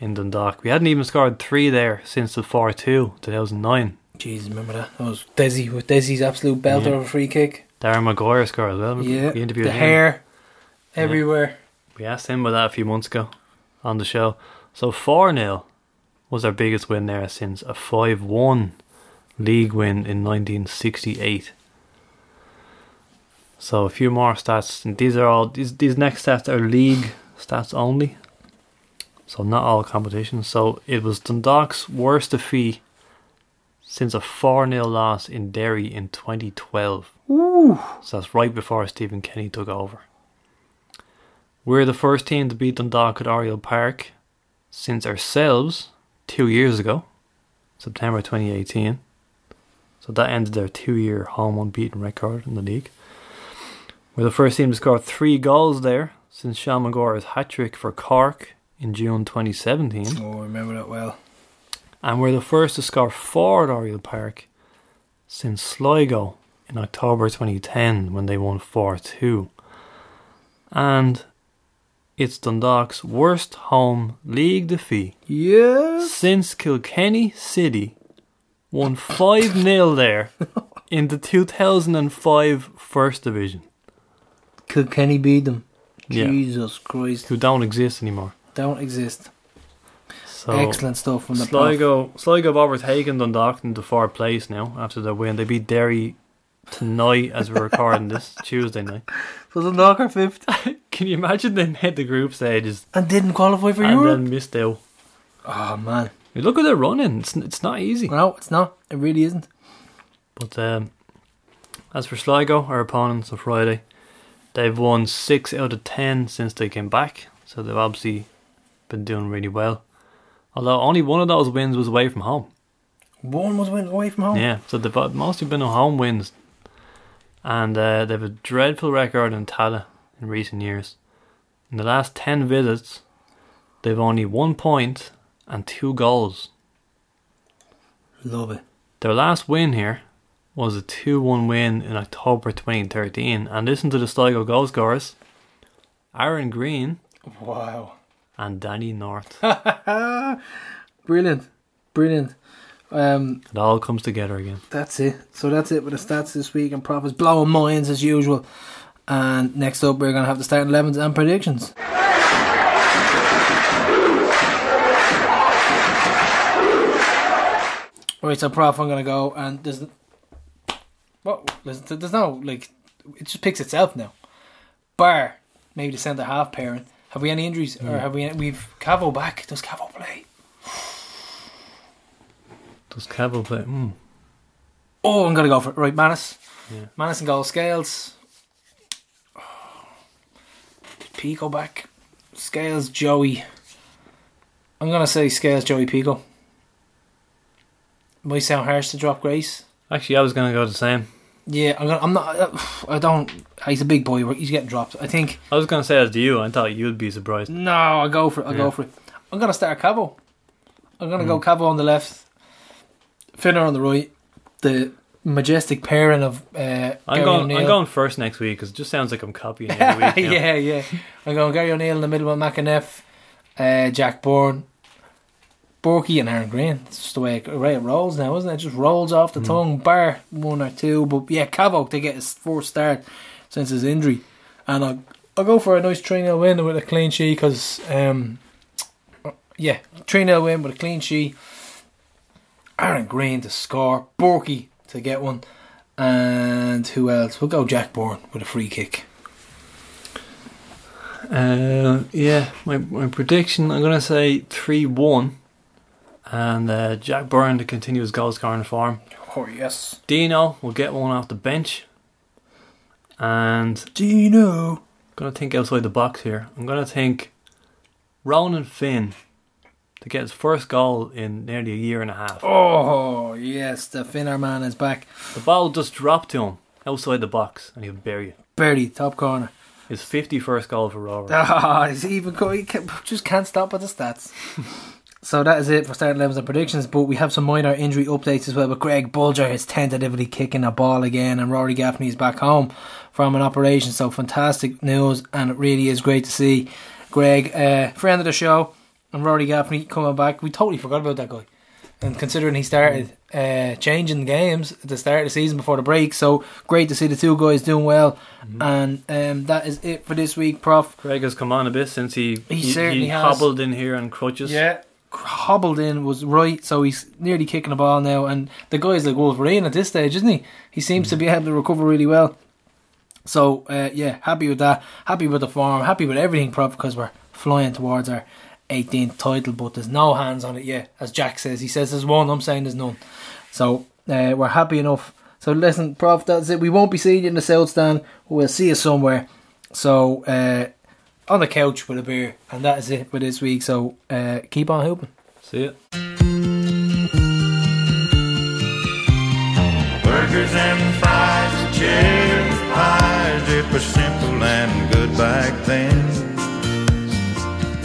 in Dundalk. We hadn't even scored 3 there since the 4-2 2009. Jeez, remember that? That was Desi with Desi's absolute belter of a free kick. Darren Maguire scored as well. Yeah, we interviewed the him. Hair everywhere. We asked him about that a few months ago on the show. So 4-0 was our biggest win there since a 5-1 league win in 1968. So a few more stats, and these are all these next stats are league stats only, so not all competitions. So it was Dundalk's worst defeat since a 4-0 loss in Derry in 2012. Ooh. So that's right before Stephen Kenny took over. We're the first team to beat Dundalk at Oriel Park since ourselves 2 years ago, September 2018. So that ended their 2-year home unbeaten record in the league. We're the first team to score 3 goals there since Sean McGuire's hat-trick for Cork in June 2017. Oh, I remember that well. And we're the first to score 4 at Oriel Park since Sligo in October 2010 when they won 4-2. And it's Dundalk's worst home league defeat since Kilkenny City won 5-0 there in the 2005 First Division. Kilkenny beat them. Jesus Christ. Who don't exist anymore. Don't exist. So excellent stuff from the Sligo have overtaken Dundalk into 4th place now after their win. They beat Derry tonight as we're recording this, Tuesday night. So Dundalk are 5th. Can you imagine they made the group stages and didn't qualify for Europe? And then missed out. Oh man. You look at their running. It's not easy. No, it's not. It really isn't. But as for Sligo, our opponents on Friday, they've won 6 out of 10 since they came back. So they've obviously been doing really well. Although only one of those wins was away from home. One was away from home? Yeah, so they've mostly been on home wins. And they have a dreadful record in Tala in recent years. In the last 10 visits, they've only 1 point and 2 goals. Love it. Their last win here was a 2-1 win in October 2013. And listen to the Sligo goal scorers. Aaron Green. Wow. And Danny North. Brilliant. Brilliant. It all comes together again. That's it. So that's it with the stats this week and profits. Blowing minds as usual. And next up we're going to have the starting 11s and predictions. Right, so Prof, I'm going to go and there's no, like, it just picks itself now. Bar, maybe the centre half pairing. Have we any injuries? Or have we? We've Cabo back. Does Cabo play? Oh, I'm gonna go for it. Right, Manus. Yeah. Manus and goal. Scales. Oh. Pico back. Scales, Joey. I'm gonna say Scales, Joey, Pico. It might sound harsh to drop Grace. Actually, I was gonna go the same. Yeah, he's a big boy, he's getting dropped. I think I was going to say as to you, I thought you'd be surprised. No, I'll go for it. I'm going to start Cabo. I'm going to go Cabo on the left, Finner on the right, the majestic pairing of I'm going first next week because it just sounds like I'm copying every week now. Yeah. I'm going Gary O'Neill in the middle with McEneff, Jack Byrne, Borky and Aaron Green. It's just the way it rolls now, isn't it? It just rolls off the tongue, bar one or two. But yeah, Cabo, they get his 4th start since his injury. And I'll go for a nice 3-0 win with a clean sheet because, 3-0 win with a clean sheet. Aaron Green to score, Borky to get one. And who else? We'll go Jack Byrne with a free kick. My prediction, I'm going to say 3-1. And Jack Byrne to continue his goal scoring form. Oh, yes. Dino will get one off the bench. And Dino. I'm going to think outside the box here. I'm going to think Ronan Finn to get his 1st goal in nearly a year and a half. Oh, yes. The Finner man is back. The ball just dropped to him outside the box and he'll bury it. Top corner. His 51st goal for Rovers. Oh, he just can't stop at the stats. So that is it for starting 11s and predictions, but we have some minor injury updates as well, with Greg Bulger is tentatively kicking a ball again, and Rory Gaffney is back home from an operation. So fantastic news, and it really is great to see Greg, friend of the show, and Rory Gaffney coming back. We totally forgot about that guy, and considering he started changing games at the start of the season before the break, so great to see the two guys doing well. And that is it for this week, Prof. Greg has come on a bit since he hobbled in here on crutches. Yeah, hobbled in was right, so he's nearly kicking the ball now, and the guy's like Wolverine at this stage, isn't he? He seems to be able to recover really well. So yeah, happy with that, happy with the form, happy with everything, Prof, because we're flying towards our 18th title, but there's no hands on it yet. As Jack says, he says there's one, I'm saying there's none. So we're happy enough. So listen, Prof, that's it. We won't be seeing you in the South Stand, we'll see you somewhere. So on the couch with a beer, and that is it for this week. So keep on hooping. See ya. Burgers and fries and cherry pies, it was simple and good back then.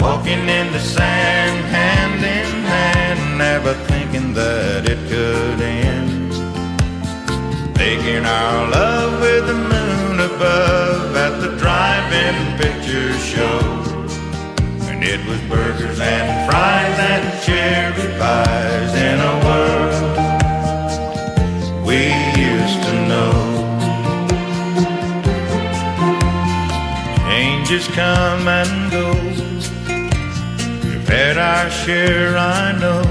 Walking in the sand, hand in hand, never thinking that it could end. Making our love with the moon above at the drive-in picture show. And it was burgers and fries and cherry pies in a world we used to know. Angels come and go, had our share, I know.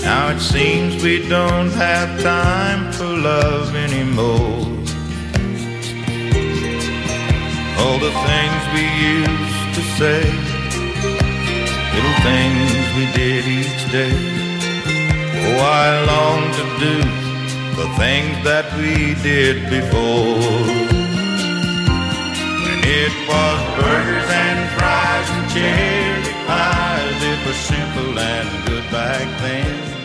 Now it seems we don't have time for love anymore. All the things we used to say, little things we did each day. Oh, I long to do the things that we did before. It was burgers and fries and cherry pies. It was simple and good back then.